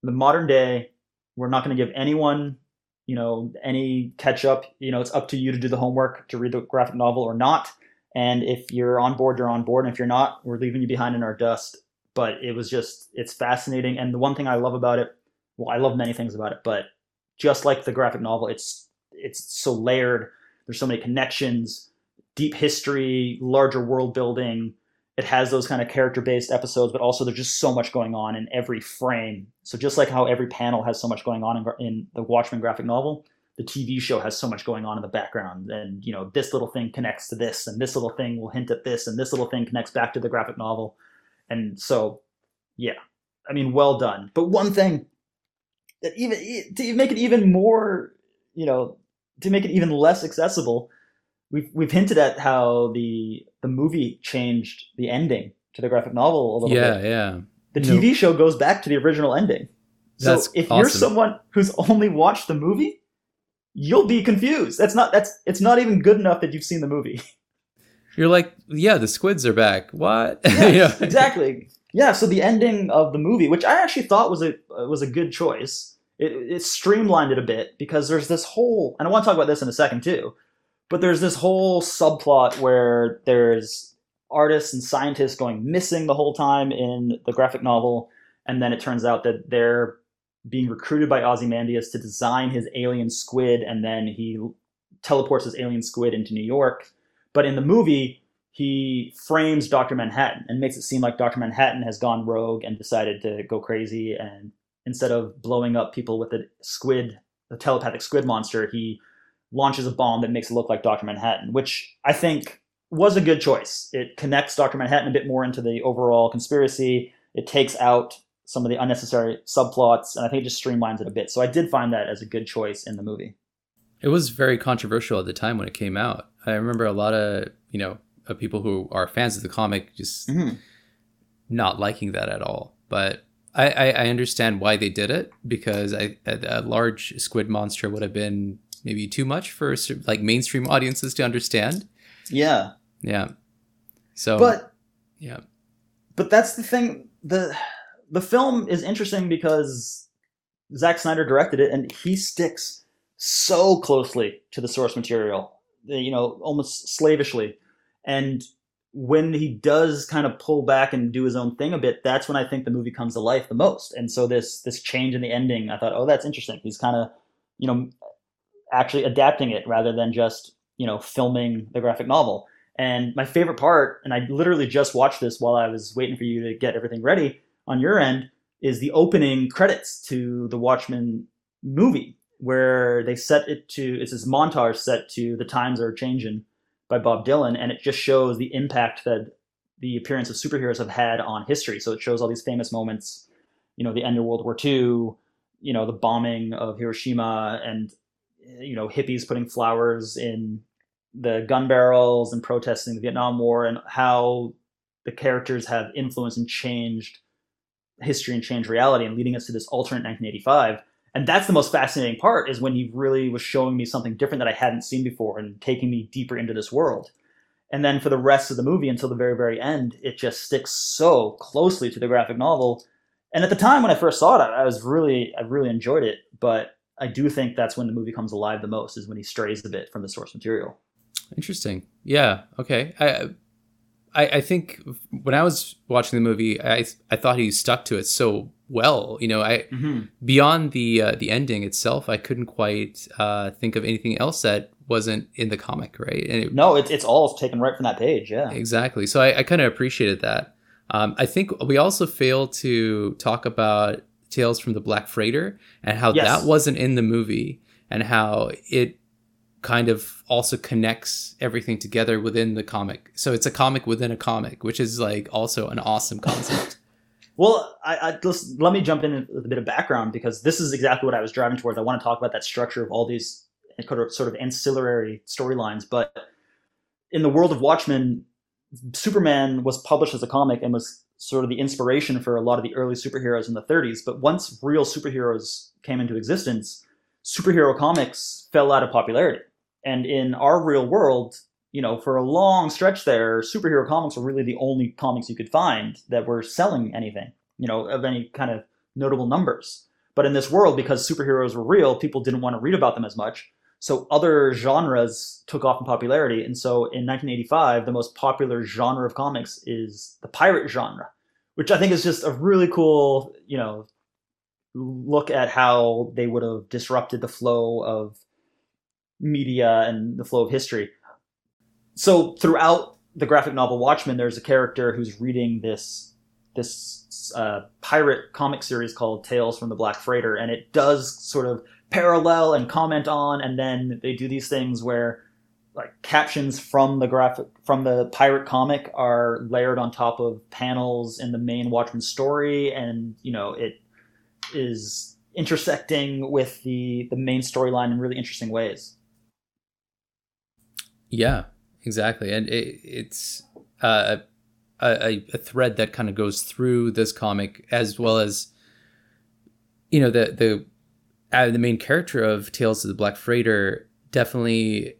the modern day. We're not going to give anyone, you know, any catch up. You know, it's up to you to do the homework to read the graphic novel or not. And if you're on board, you're on board. And if you're not, we're leaving you behind in our dust. But it was just, it's fascinating. And the one thing I love about it, well, I love many things about it, but just like the graphic novel, it's so layered. There's so many connections, deep history, larger world building. It has those kind of character-based episodes, but also there's just so much going on in every frame. So just like how every panel has so much going on in the Watchmen graphic novel, the TV show has so much going on in the background. And, you know, this little thing connects to this, and this little thing will hint at this, and this little thing connects back to the graphic novel. And so, yeah, I mean, well done. But one thing that even to make it even more, you know, to make it even less accessible, we've hinted at how the movie changed the ending to the graphic novel a little bit. Yeah. The TV show goes back to the original ending. So if you're someone who's only watched the movie, you'll be confused. It's not even good enough that you've seen the movie. You're like, yeah, the squids are back. What? Yes, yeah, exactly. Yeah. So the ending of the movie, which I actually thought was a good choice. It streamlined it a bit, because there's this whole, and I want to talk about this in a second too, but there's this whole subplot where there's artists and scientists going missing the whole time in the graphic novel. And then it turns out that they're being recruited by Ozymandias to design his alien squid. And then he teleports his alien squid into New York. But in the movie, he frames Dr. Manhattan and makes it seem like Dr. Manhattan has gone rogue and decided to go crazy. And instead of blowing up people with a squid, a telepathic squid monster, he launches a bomb that makes it look like Dr. Manhattan, which I think was a good choice. It connects Dr. Manhattan a bit more into the overall conspiracy. It takes out some of the unnecessary subplots, and I think it just streamlines it a bit. So I did find that as a good choice in the movie. It was very controversial at the time when it came out. I remember a lot of, you know, of people who are fans of the comic just not liking that at all. But I understand why they did it, because a large squid monster would have been maybe too much for like mainstream audiences to understand. Yeah. Yeah. So. But. Yeah. But that's the thing. The film is interesting because Zack Snyder directed it, and he sticks so closely to the source material, you know, almost slavishly. And when he does kind of pull back and do his own thing a bit, that's when I think the movie comes to life the most. And so this change in the ending, I thought, oh, that's interesting. He's kind of, you know, actually adapting it rather than just, you know, filming the graphic novel. And my favorite part, and I literally just watched this while I was waiting for you to get everything ready on your end, is the opening credits to the Watchmen movie, where they set it to, it's this montage set to The Times Are Changing by Bob Dylan, and it just shows the impact that the appearance of superheroes have had on history. So it shows all these famous moments, you know, the end of World War II, you know, the bombing of Hiroshima, and, you know, hippies putting flowers in the gun barrels and protesting the Vietnam War, and how the characters have influenced and changed history and changed reality, and leading us to this alternate 1985. And that's the most fascinating part, is when he really was showing me something different that I hadn't seen before and taking me deeper into this world. And then for the rest of the movie until the very, very end, it just sticks so closely to the graphic novel. And at the time when I first saw it, I really enjoyed it. But I do think that's when the movie comes alive the most, is when he strays a bit from the source material. Interesting. Yeah. Okay. I think when I was watching the movie, I thought he stuck to it so well. You know, beyond the ending itself, I couldn't quite think of anything else that wasn't in the comic, right? And it's all taken right from that page. Yeah, exactly. So I kind of appreciated that. I think we also failed to talk about Tales from the Black Freighter and how that wasn't in the movie, and how it kind of also connects everything together within the comic. So it's a comic within a comic, which is like also an awesome concept. Well, let me jump in with a bit of background, because this is exactly what I was driving towards. I want to talk about that structure of all these sort of ancillary storylines. But in the world of Watchmen, Superman was published as a comic and was sort of the inspiration for a lot of the early superheroes in the 30s. But once real superheroes came into existence, superhero comics fell out of popularity. And in our real world, you know, for a long stretch there, superhero comics were really the only comics you could find that were selling anything, you know, of any kind of notable numbers. But in this world, because superheroes were real, people didn't want to read about them as much. So other genres took off in popularity. And so in 1985, the most popular genre of comics is the pirate genre, which I think is just a really cool, you know, look at how they would have disrupted the flow of media and the flow of history. So throughout the graphic novel Watchmen, there's a character who's reading this pirate comic series called Tales from the Black Freighter, and it does sort of parallel and comment on, and then they do these things where like captions from the pirate comic are layered on top of panels in the main Watchmen story, and you know, it is intersecting with the main storyline in really interesting ways. Yeah, exactly. And it's a thread that kind of goes through this comic, as well as, you know, the main character of Tales of the Black Freighter definitely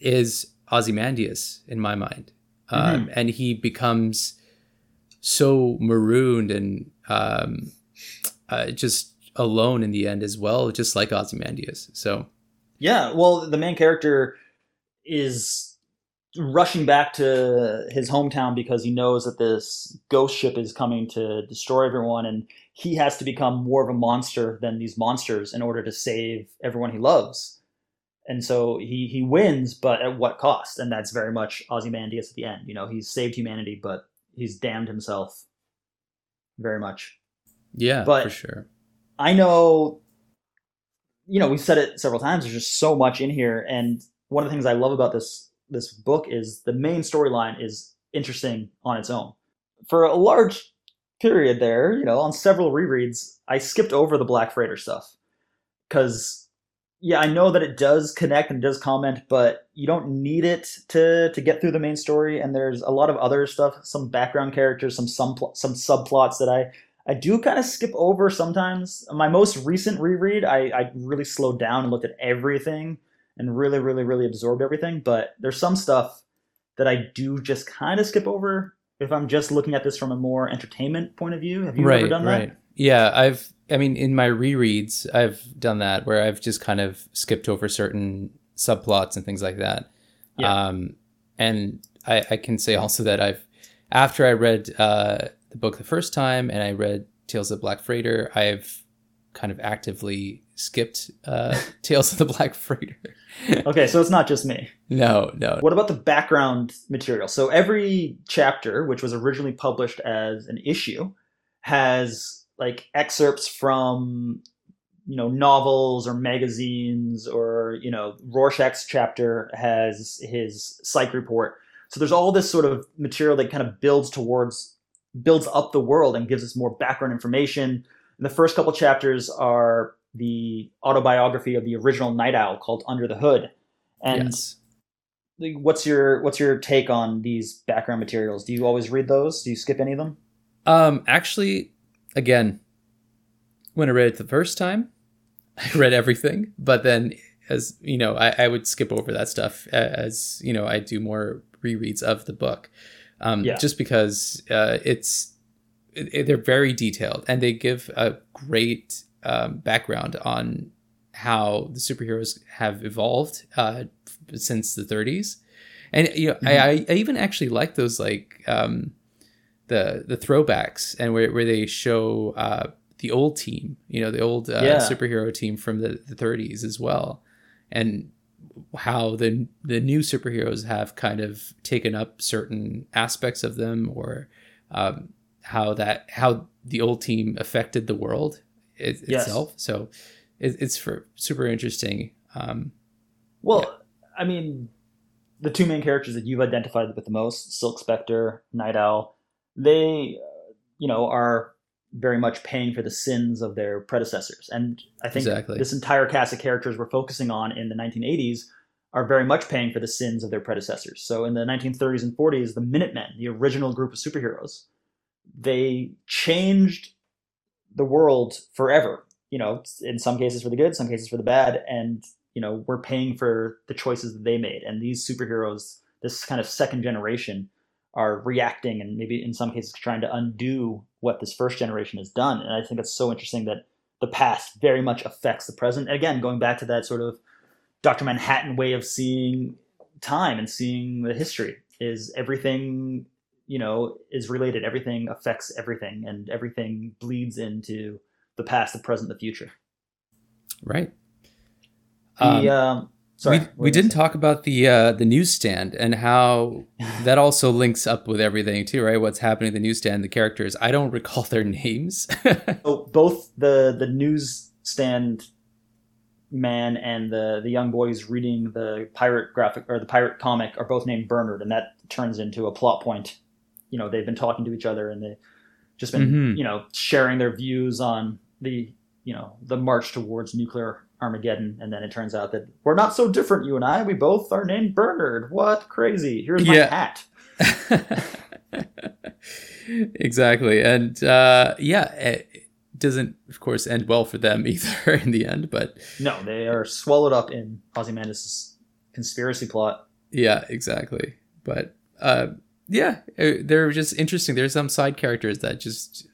is Ozymandias in my mind. And he becomes so marooned and just alone in the end as well, just like Ozymandias. So yeah, well, the main character is rushing back to his hometown because he knows that this ghost ship is coming to destroy everyone, and he has to become more of a monster than these monsters in order to save everyone he loves. And so he wins, but at what cost? And that's very much Ozymandias at the end. You know, he's saved humanity, but he's damned himself very much. Yeah, but for sure. I know, you know, we've said it several times. There's just so much in here. And one of the things I love about this book is the main storyline is interesting on its own. For a large period there, you know, on several rereads, I skipped over the Black Freighter stuff. Because, yeah, I know that it does connect and does comment, but you don't need it to get through the main story. And there's a lot of other stuff, some background characters, some subplots that I do kind of skip over sometimes. My most recent reread, I really slowed down and looked at everything and really, really, really absorbed everything. But there's some stuff that I do just kind of skip over if I'm just looking at this from a more entertainment point of view. Have you ever done that? Yeah, in my rereads, I've done that where I've just kind of skipped over certain subplots and things like that. Yeah. And I can say also that after I read the book the first time and I read Tales of the Black Freighter, I've kind of actively skipped Tales of the Black Freighter. Okay, so it's not just me. No. What about the background material? So every chapter, which was originally published as an issue, has like excerpts from, you know, novels or magazines, or, you know, Rorschach's chapter has his psych report. So there's all this sort of material that kind of builds up the world and gives us more background information. And the first couple chapters are the autobiography of the original Night Owl called Under the Hood. And yes. What's your take on these background materials? Do you always read those? Do you skip any of them? Actually, again, when I read it the first time, I read everything, but then, as you know, I would skip over that stuff as, you know, I do more rereads of the book. Just because they're very detailed and they give a great background on how the superheroes have evolved since the 30s. And, you know, mm-hmm. I even actually like those, like, the throwbacks, and where they show the old team, you know, the old superhero team from the 30s as well, and how the new superheroes have kind of taken up certain aspects of them, or how the old team affected the world itself. So it's super interesting. I mean, the two main characters that you've identified with the most, Silk Spectre, Night Owl, they, you know, are very much paying for the sins of their predecessors. And I think this entire cast of characters we're focusing on in the 1980s are very much paying for the sins of their predecessors. So in the 1930s and 40s, the Minutemen, the original group of superheroes, they changed the world forever, you know, in some cases for the good, some cases for the bad. And, you know, we're paying for the choices that they made. And these superheroes, this kind of second generation, are reacting and maybe in some cases trying to undo what this first generation has done. And I think it's so interesting that the past very much affects the present. And again, going back to that sort of Dr. Manhattan way of seeing time and seeing the history, is everything, you know, is related. Everything affects everything, and everything bleeds into the past, the present, the future. Right. We didn't talk about the newsstand and how that also links up with everything too, right? What's happening at the newsstand, the characters. I don't recall their names. So both the newsstand man and the young boys reading the pirate graphic or the pirate comic are both named Bernard, and that turns into a plot point. You know, they've been talking to each other and they've just been, mm-hmm. you know, sharing their views on the march towards nuclear Armageddon, and then it turns out that we're not so different, you and I. We both are named Bernard. What crazy? Here's my hat. Exactly. And it doesn't, of course, end well for them either in the end, but no, they are swallowed up in Ozymandias' conspiracy plot. Yeah, exactly. But they're just interesting. There's some side characters that just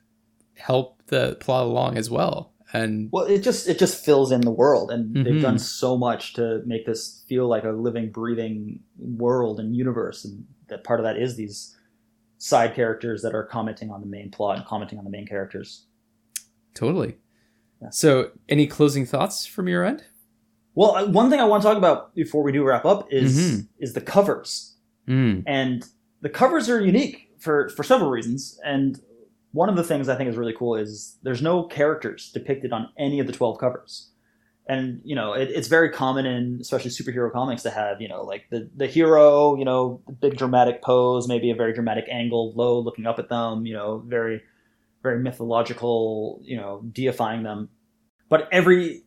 help the plot along as well. And well, it just fills in the world, and mm-hmm. they've done so much to make this feel like a living, breathing world and universe. And that part of that is these side characters that are commenting on the main plot and commenting on the main characters. Totally. Yeah. So, any closing thoughts from your end? Well, one thing I want to talk about before we do wrap up is the covers. Mm. And the covers are unique for several reasons. And one of the things I think is really cool is there's no characters depicted on any of the 12 covers. And, you know, it's very common in especially superhero comics to have, you know, like the hero, you know, big dramatic pose, maybe a very dramatic angle, low looking up at them, you know, very, very mythological, you know, deifying them. But every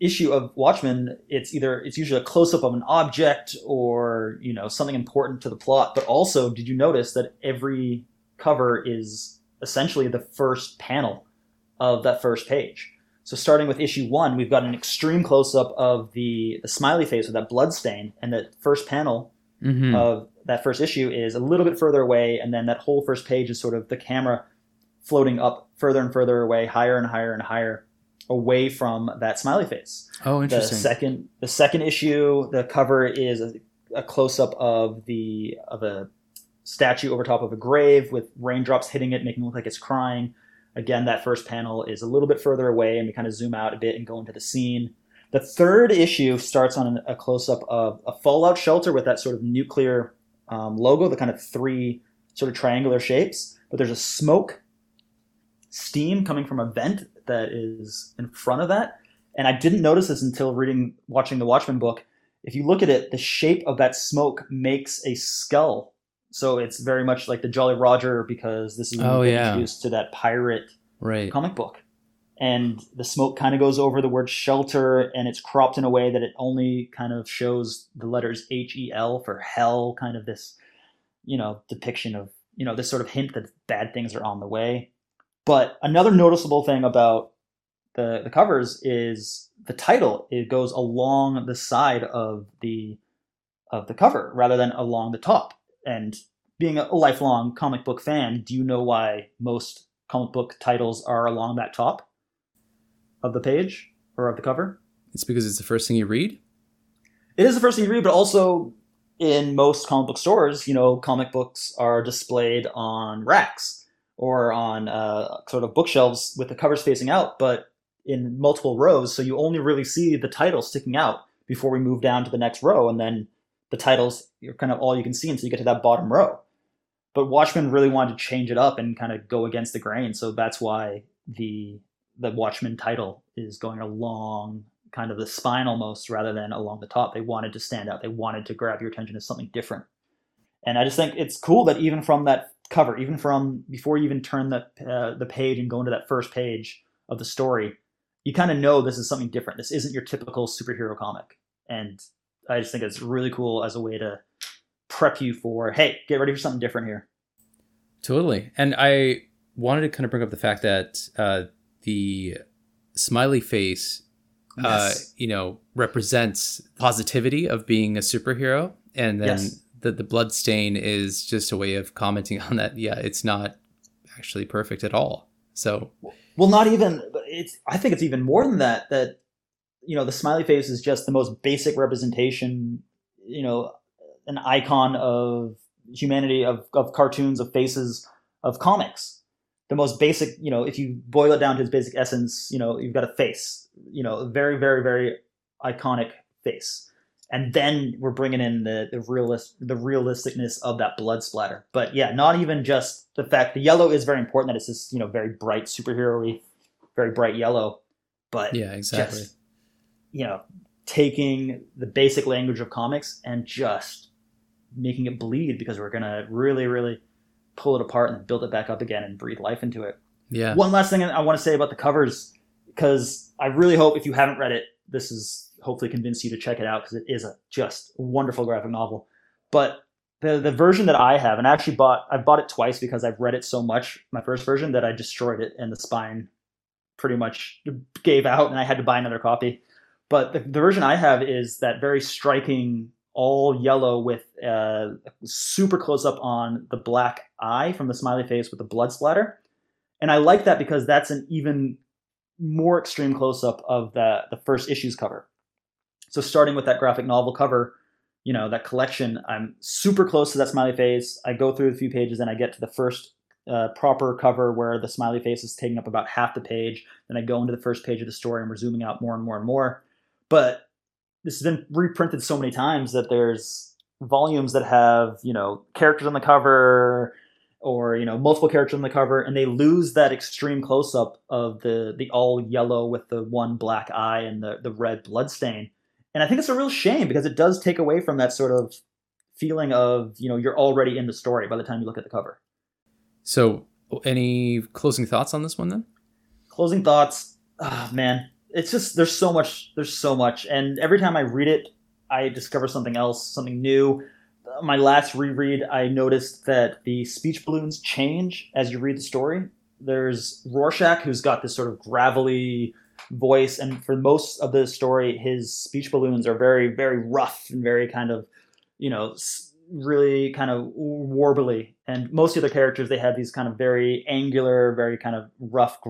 issue of Watchmen, it's usually a close up of an object or, you know, something important to the plot. But also, did you notice that every cover is essentially the first panel of that first page? So starting with issue 1, we've got an extreme close-up of the smiley face with that blood stain, and that first panel of that first issue is a little bit further away, and then that whole first page is sort of the camera floating up further and further away, higher and higher and higher, away from that smiley face. Oh, interesting. The second issue, the cover is a close-up of a statue over top of a grave with raindrops hitting it, making it look like it's crying. Again, that first panel is a little bit further away, and we kind of zoom out a bit and go into the scene. The third issue starts on a close-up of a fallout shelter with that sort of nuclear logo, the kind of three sort of triangular shapes. But there's a steam coming from a vent that is in front of that. And I didn't notice this until watching the Watchmen book. If you look at it, the shape of that smoke makes a skull. So it's very much like the Jolly Roger, because this is introduced to that pirate comic book. And the smoke kind of goes over the word shelter, and it's cropped in a way that it only kind of shows the letters H-E-L for hell, kind of this, you know, depiction of, you know, this sort of hint that bad things are on the way. But another noticeable thing about the covers is the title. It goes along the side of the cover rather than along the top. And being a lifelong comic book fan, do you know why most comic book titles are along that top of the page or of the cover? It's because it's the first thing you read? It is the first thing you read, but also in most comic book stores, you know, comic books are displayed on racks or on sort of bookshelves with the covers facing out, but in multiple rows. So you only really see the title sticking out before we move down to the next row, and then the titles are kind of all you can see until you get to that bottom row. But Watchmen really wanted to change it up and kind of go against the grain. So that's why the Watchmen title is going along kind of the spine almost rather than along the top. They wanted to stand out. They wanted to grab your attention as something different. And I just think it's cool that even from that cover, even from before you even turn the page and go into that first page of the story, you kind of know this is something different. This isn't your typical superhero comic. And I just think it's really cool as a way to prep you for, hey, get ready for something different here. Totally. And I wanted to kind of bring up the fact that the smiley face, you know, represents positivity of being a superhero. And then the blood stain is just a way of commenting on that. Yeah, it's not actually perfect at all. So, well, not even, I think it's even more than that, you know, the smiley face is just the most basic representation, you know, an icon of humanity, of cartoons, of faces, of comics. The most basic, you know, if you boil it down to its basic essence, you know, you've got a face, you know, a very, very, very iconic face. And then we're bringing in the realisticness of that blood splatter. But yeah, not even just the fact the yellow is very important, that it's this, you know, very bright superhero-y, very bright yellow. But yeah, exactly. Just, you know, taking the basic language of comics and just making it bleed, because we're going to really, really pull it apart and build it back up again and breathe life into it. Yeah. One last thing I want to say about the covers, because I really hope if you haven't read it, this is hopefully convinced you to check it out, because it is just a wonderful graphic novel. But the version that I have, and I bought it twice because I've read it so much, my first version, that I destroyed it and the spine pretty much gave out and I had to buy another copy. But the version I have is that very striking all yellow with super close up on the black eye from the smiley face with the blood splatter. And I like that because that's an even more extreme close up of the first issue's cover. So starting with that graphic novel cover, you know, that collection, I'm super close to that smiley face. I go through a few pages and I get to the first proper cover where the smiley face is taking up about half the page. Then I go into the first page of the story and we're zooming out more and more and more. But this has been reprinted so many times that there's volumes that have, you know, characters on the cover or, you know, multiple characters on the cover, and they lose that extreme close-up of the all yellow with the one black eye and the red blood stain. And I think it's a real shame because it does take away from that sort of feeling of, you know, you're already in the story by the time you look at the cover. So any closing thoughts on this one then? Closing thoughts, oh, man, it's just, there's so much. And every time I read it, I discover something else, something new. My last reread, I noticed that the speech balloons change as you read the story. There's Rorschach, who's got this sort of gravelly voice, and for most of the story, his speech balloons are very, very rough and very kind of, you know, really kind of warbly. And most of the other characters, they have these kind of very angular, very kind of rough,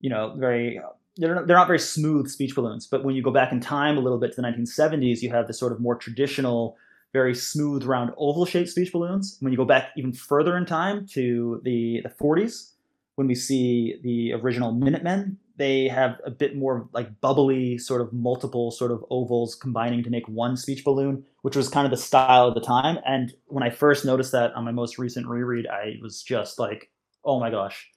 you know, very... They're not very smooth speech balloons. But when you go back in time a little bit to the 1970s, you have this sort of more traditional, very smooth, round, oval-shaped speech balloons. When you go back even further in time to the 40s, when we see the original Minutemen, they have a bit more like bubbly sort of multiple sort of ovals combining to make one speech balloon, which was kind of the style of the time. And when I first noticed that on my most recent reread, I was just like, oh my gosh,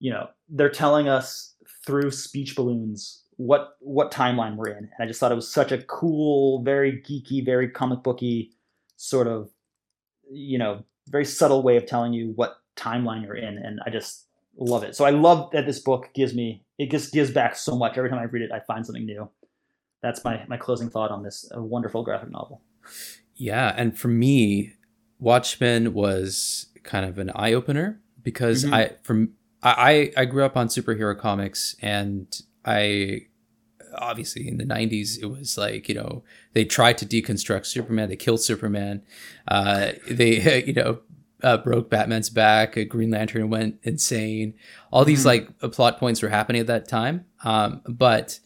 you know, they're telling us through speech balloons what timeline we're in. And I just thought it was such a cool, very geeky, very comic booky sort of, you know, very subtle way of telling you what timeline you're in. And I just love it. So I love that this book gives back so much. Every time I read it, I find something new. That's my closing thought on this wonderful graphic novel. Yeah. And for me, Watchmen was kind of an eye opener because mm-hmm. I grew up on superhero comics, and I obviously in the 90s, it was like, you know, they tried to deconstruct Superman. They killed Superman. They, you know, broke Batman's back. Green Lantern went insane. All these like plot points were happening at that time. But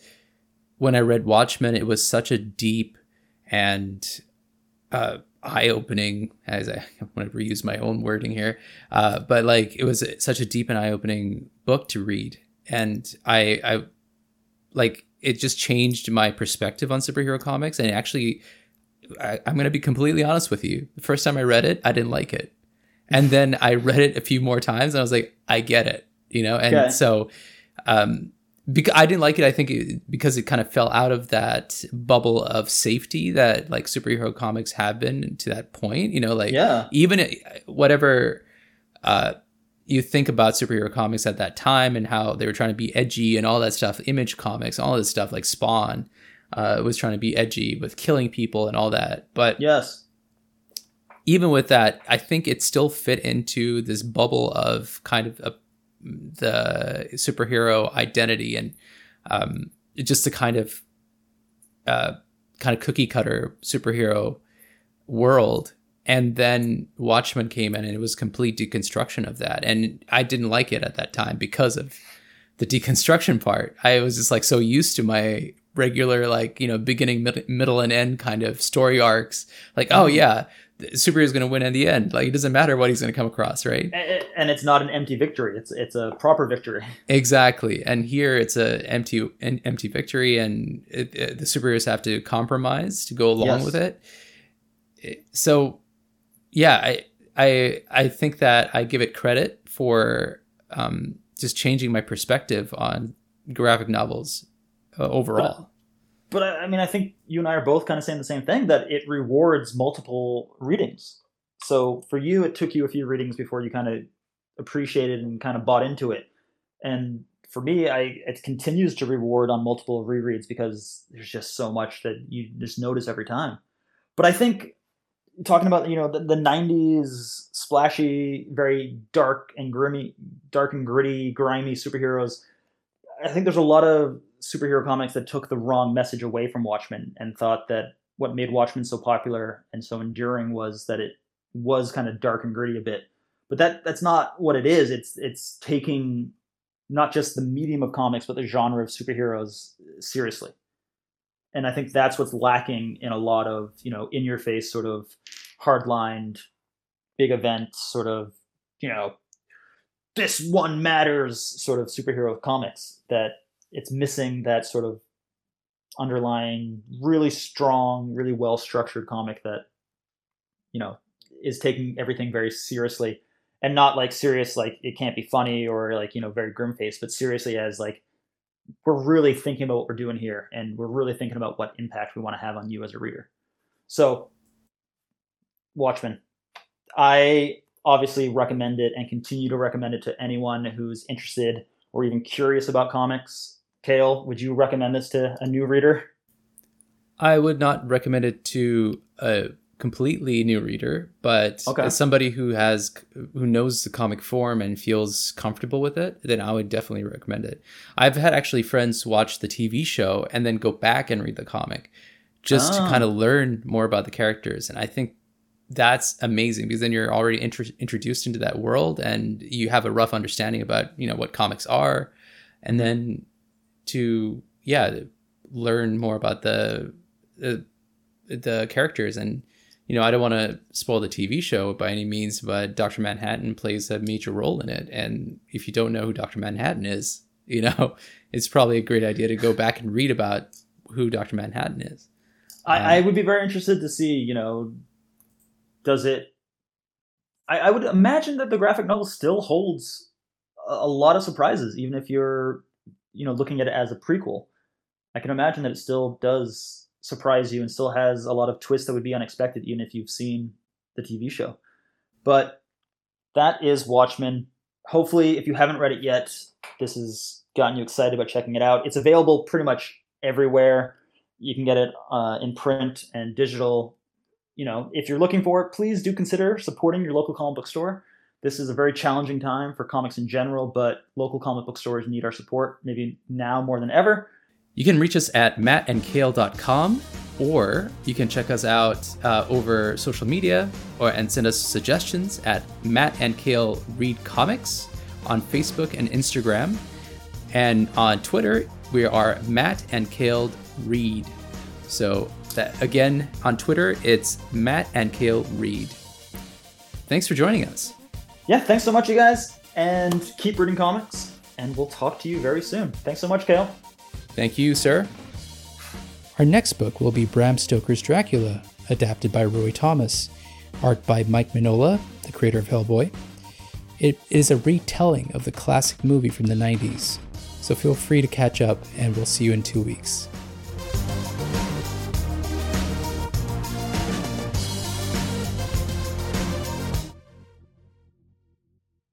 when I read Watchmen, it was such a deep and eye-opening, as I want to reuse my own wording here, but like it was such a deep and eye-opening book to read, and I like it just changed my perspective on superhero comics. And actually, I'm going to be completely honest with you, the first time I read it, I didn't like it, and then I read it a few more times and I was like, I get it, you know. And okay. So because I didn't like it, I think because it kind of fell out of that bubble of safety that like superhero comics have been to that point, you know, like yeah. Even whatever you think about superhero comics at that time and how they were trying to be edgy and all that stuff, Image Comics, all this stuff, like Spawn was trying to be edgy with killing people and all that. But yes, even with that, I think it still fit into this bubble of kind of the superhero identity and just the kind of cookie cutter superhero world. And then Watchmen came in and it was complete deconstruction of that. And I didn't like it at that time because of the deconstruction part. I was just like so used to my regular, like, you know, beginning, middle and end kind of story arcs. Like, oh yeah, the superhero's going to win in the end. Like, it doesn't matter what he's going to come across, right? And it's not an empty victory. It's a proper victory. Exactly. And here it's an empty victory, and the superheroes have to compromise to go along yes. with it. So, yeah, I think that I give it credit for just changing my perspective on graphic novels overall. But I mean, I think you and I are both kind of saying the same thing, that it rewards multiple readings. So for you, it took you a few readings before you kind of appreciated and kind of bought into it. And for me, it continues to reward on multiple rereads because there's just so much that you just notice every time. But I think talking about, you know, the 90s splashy, very dark and gritty, grimy superheroes, I think there's a lot of superhero comics that took the wrong message away from Watchmen and thought that what made Watchmen so popular and so enduring was that it was kind of dark and gritty a bit. But that's not what it is. It's taking not just the medium of comics, but the genre of superheroes seriously. And I think that's what's lacking in a lot of, you know, in your face sort of hard-lined big event sort of, you know, this one matters sort of superhero comics, that it's missing that sort of underlying, really strong, really well-structured comic that, you know, is taking everything very seriously, and not like serious, like it can't be funny or like, you know, very grim-faced, but seriously as like, we're really thinking about what we're doing here, and we're really thinking about what impact we want to have on you as a reader. So Watchmen, I obviously recommend it and continue to recommend it to anyone who's interested or even curious about comics. Kale, would you recommend this to a new reader? I would not recommend it to a completely new reader, but as somebody who knows the comic form and feels comfortable with it, then I would definitely recommend it. I've had actually friends watch the TV show and then go back and read the comic just to kind of learn more about the characters. And I think that's amazing, because then you're already introduced into that world and you have a rough understanding about, you know, what comics are, and then to learn more about the characters. And, you know, I don't want to spoil the TV show by any means, but Dr. Manhattan plays a major role in it, and if you don't know who Dr. Manhattan is, you know, it's probably a great idea to go back and read about who Dr. Manhattan is. I would be very interested to see, you know, does it... I would imagine that the graphic novel still holds a lot of surprises, even if you're, you know, looking at it as a prequel. I can imagine that it still does surprise you and still has a lot of twists that would be unexpected, even if you've seen the TV show. But that is Watchmen. Hopefully, if you haven't read it yet, this has gotten you excited about checking it out. It's available pretty much everywhere. You can get it in print and digital. You know, if you're looking for it, please do consider supporting your local comic book store. This is a very challenging time for comics in general, but local comic book stores need our support, maybe now more than ever. You can reach us at mattandkale.com, or you can check us out over social media and send us suggestions at Matt and Kale Read Comics on Facebook and Instagram. And on Twitter, we are Matt and Kale Read. So that, again, on Twitter, it's Matt and Kale Read. Thanks for joining us. Yeah, thanks so much, you guys, and keep reading comics, and we'll talk to you very soon. Thanks so much, Kale. Thank you, sir. Our next book will be Bram Stoker's Dracula, adapted by Roy Thomas, art by Mike Mignola, the creator of Hellboy. It is a retelling of the classic movie from the 90s, so feel free to catch up, and we'll see you in 2 weeks.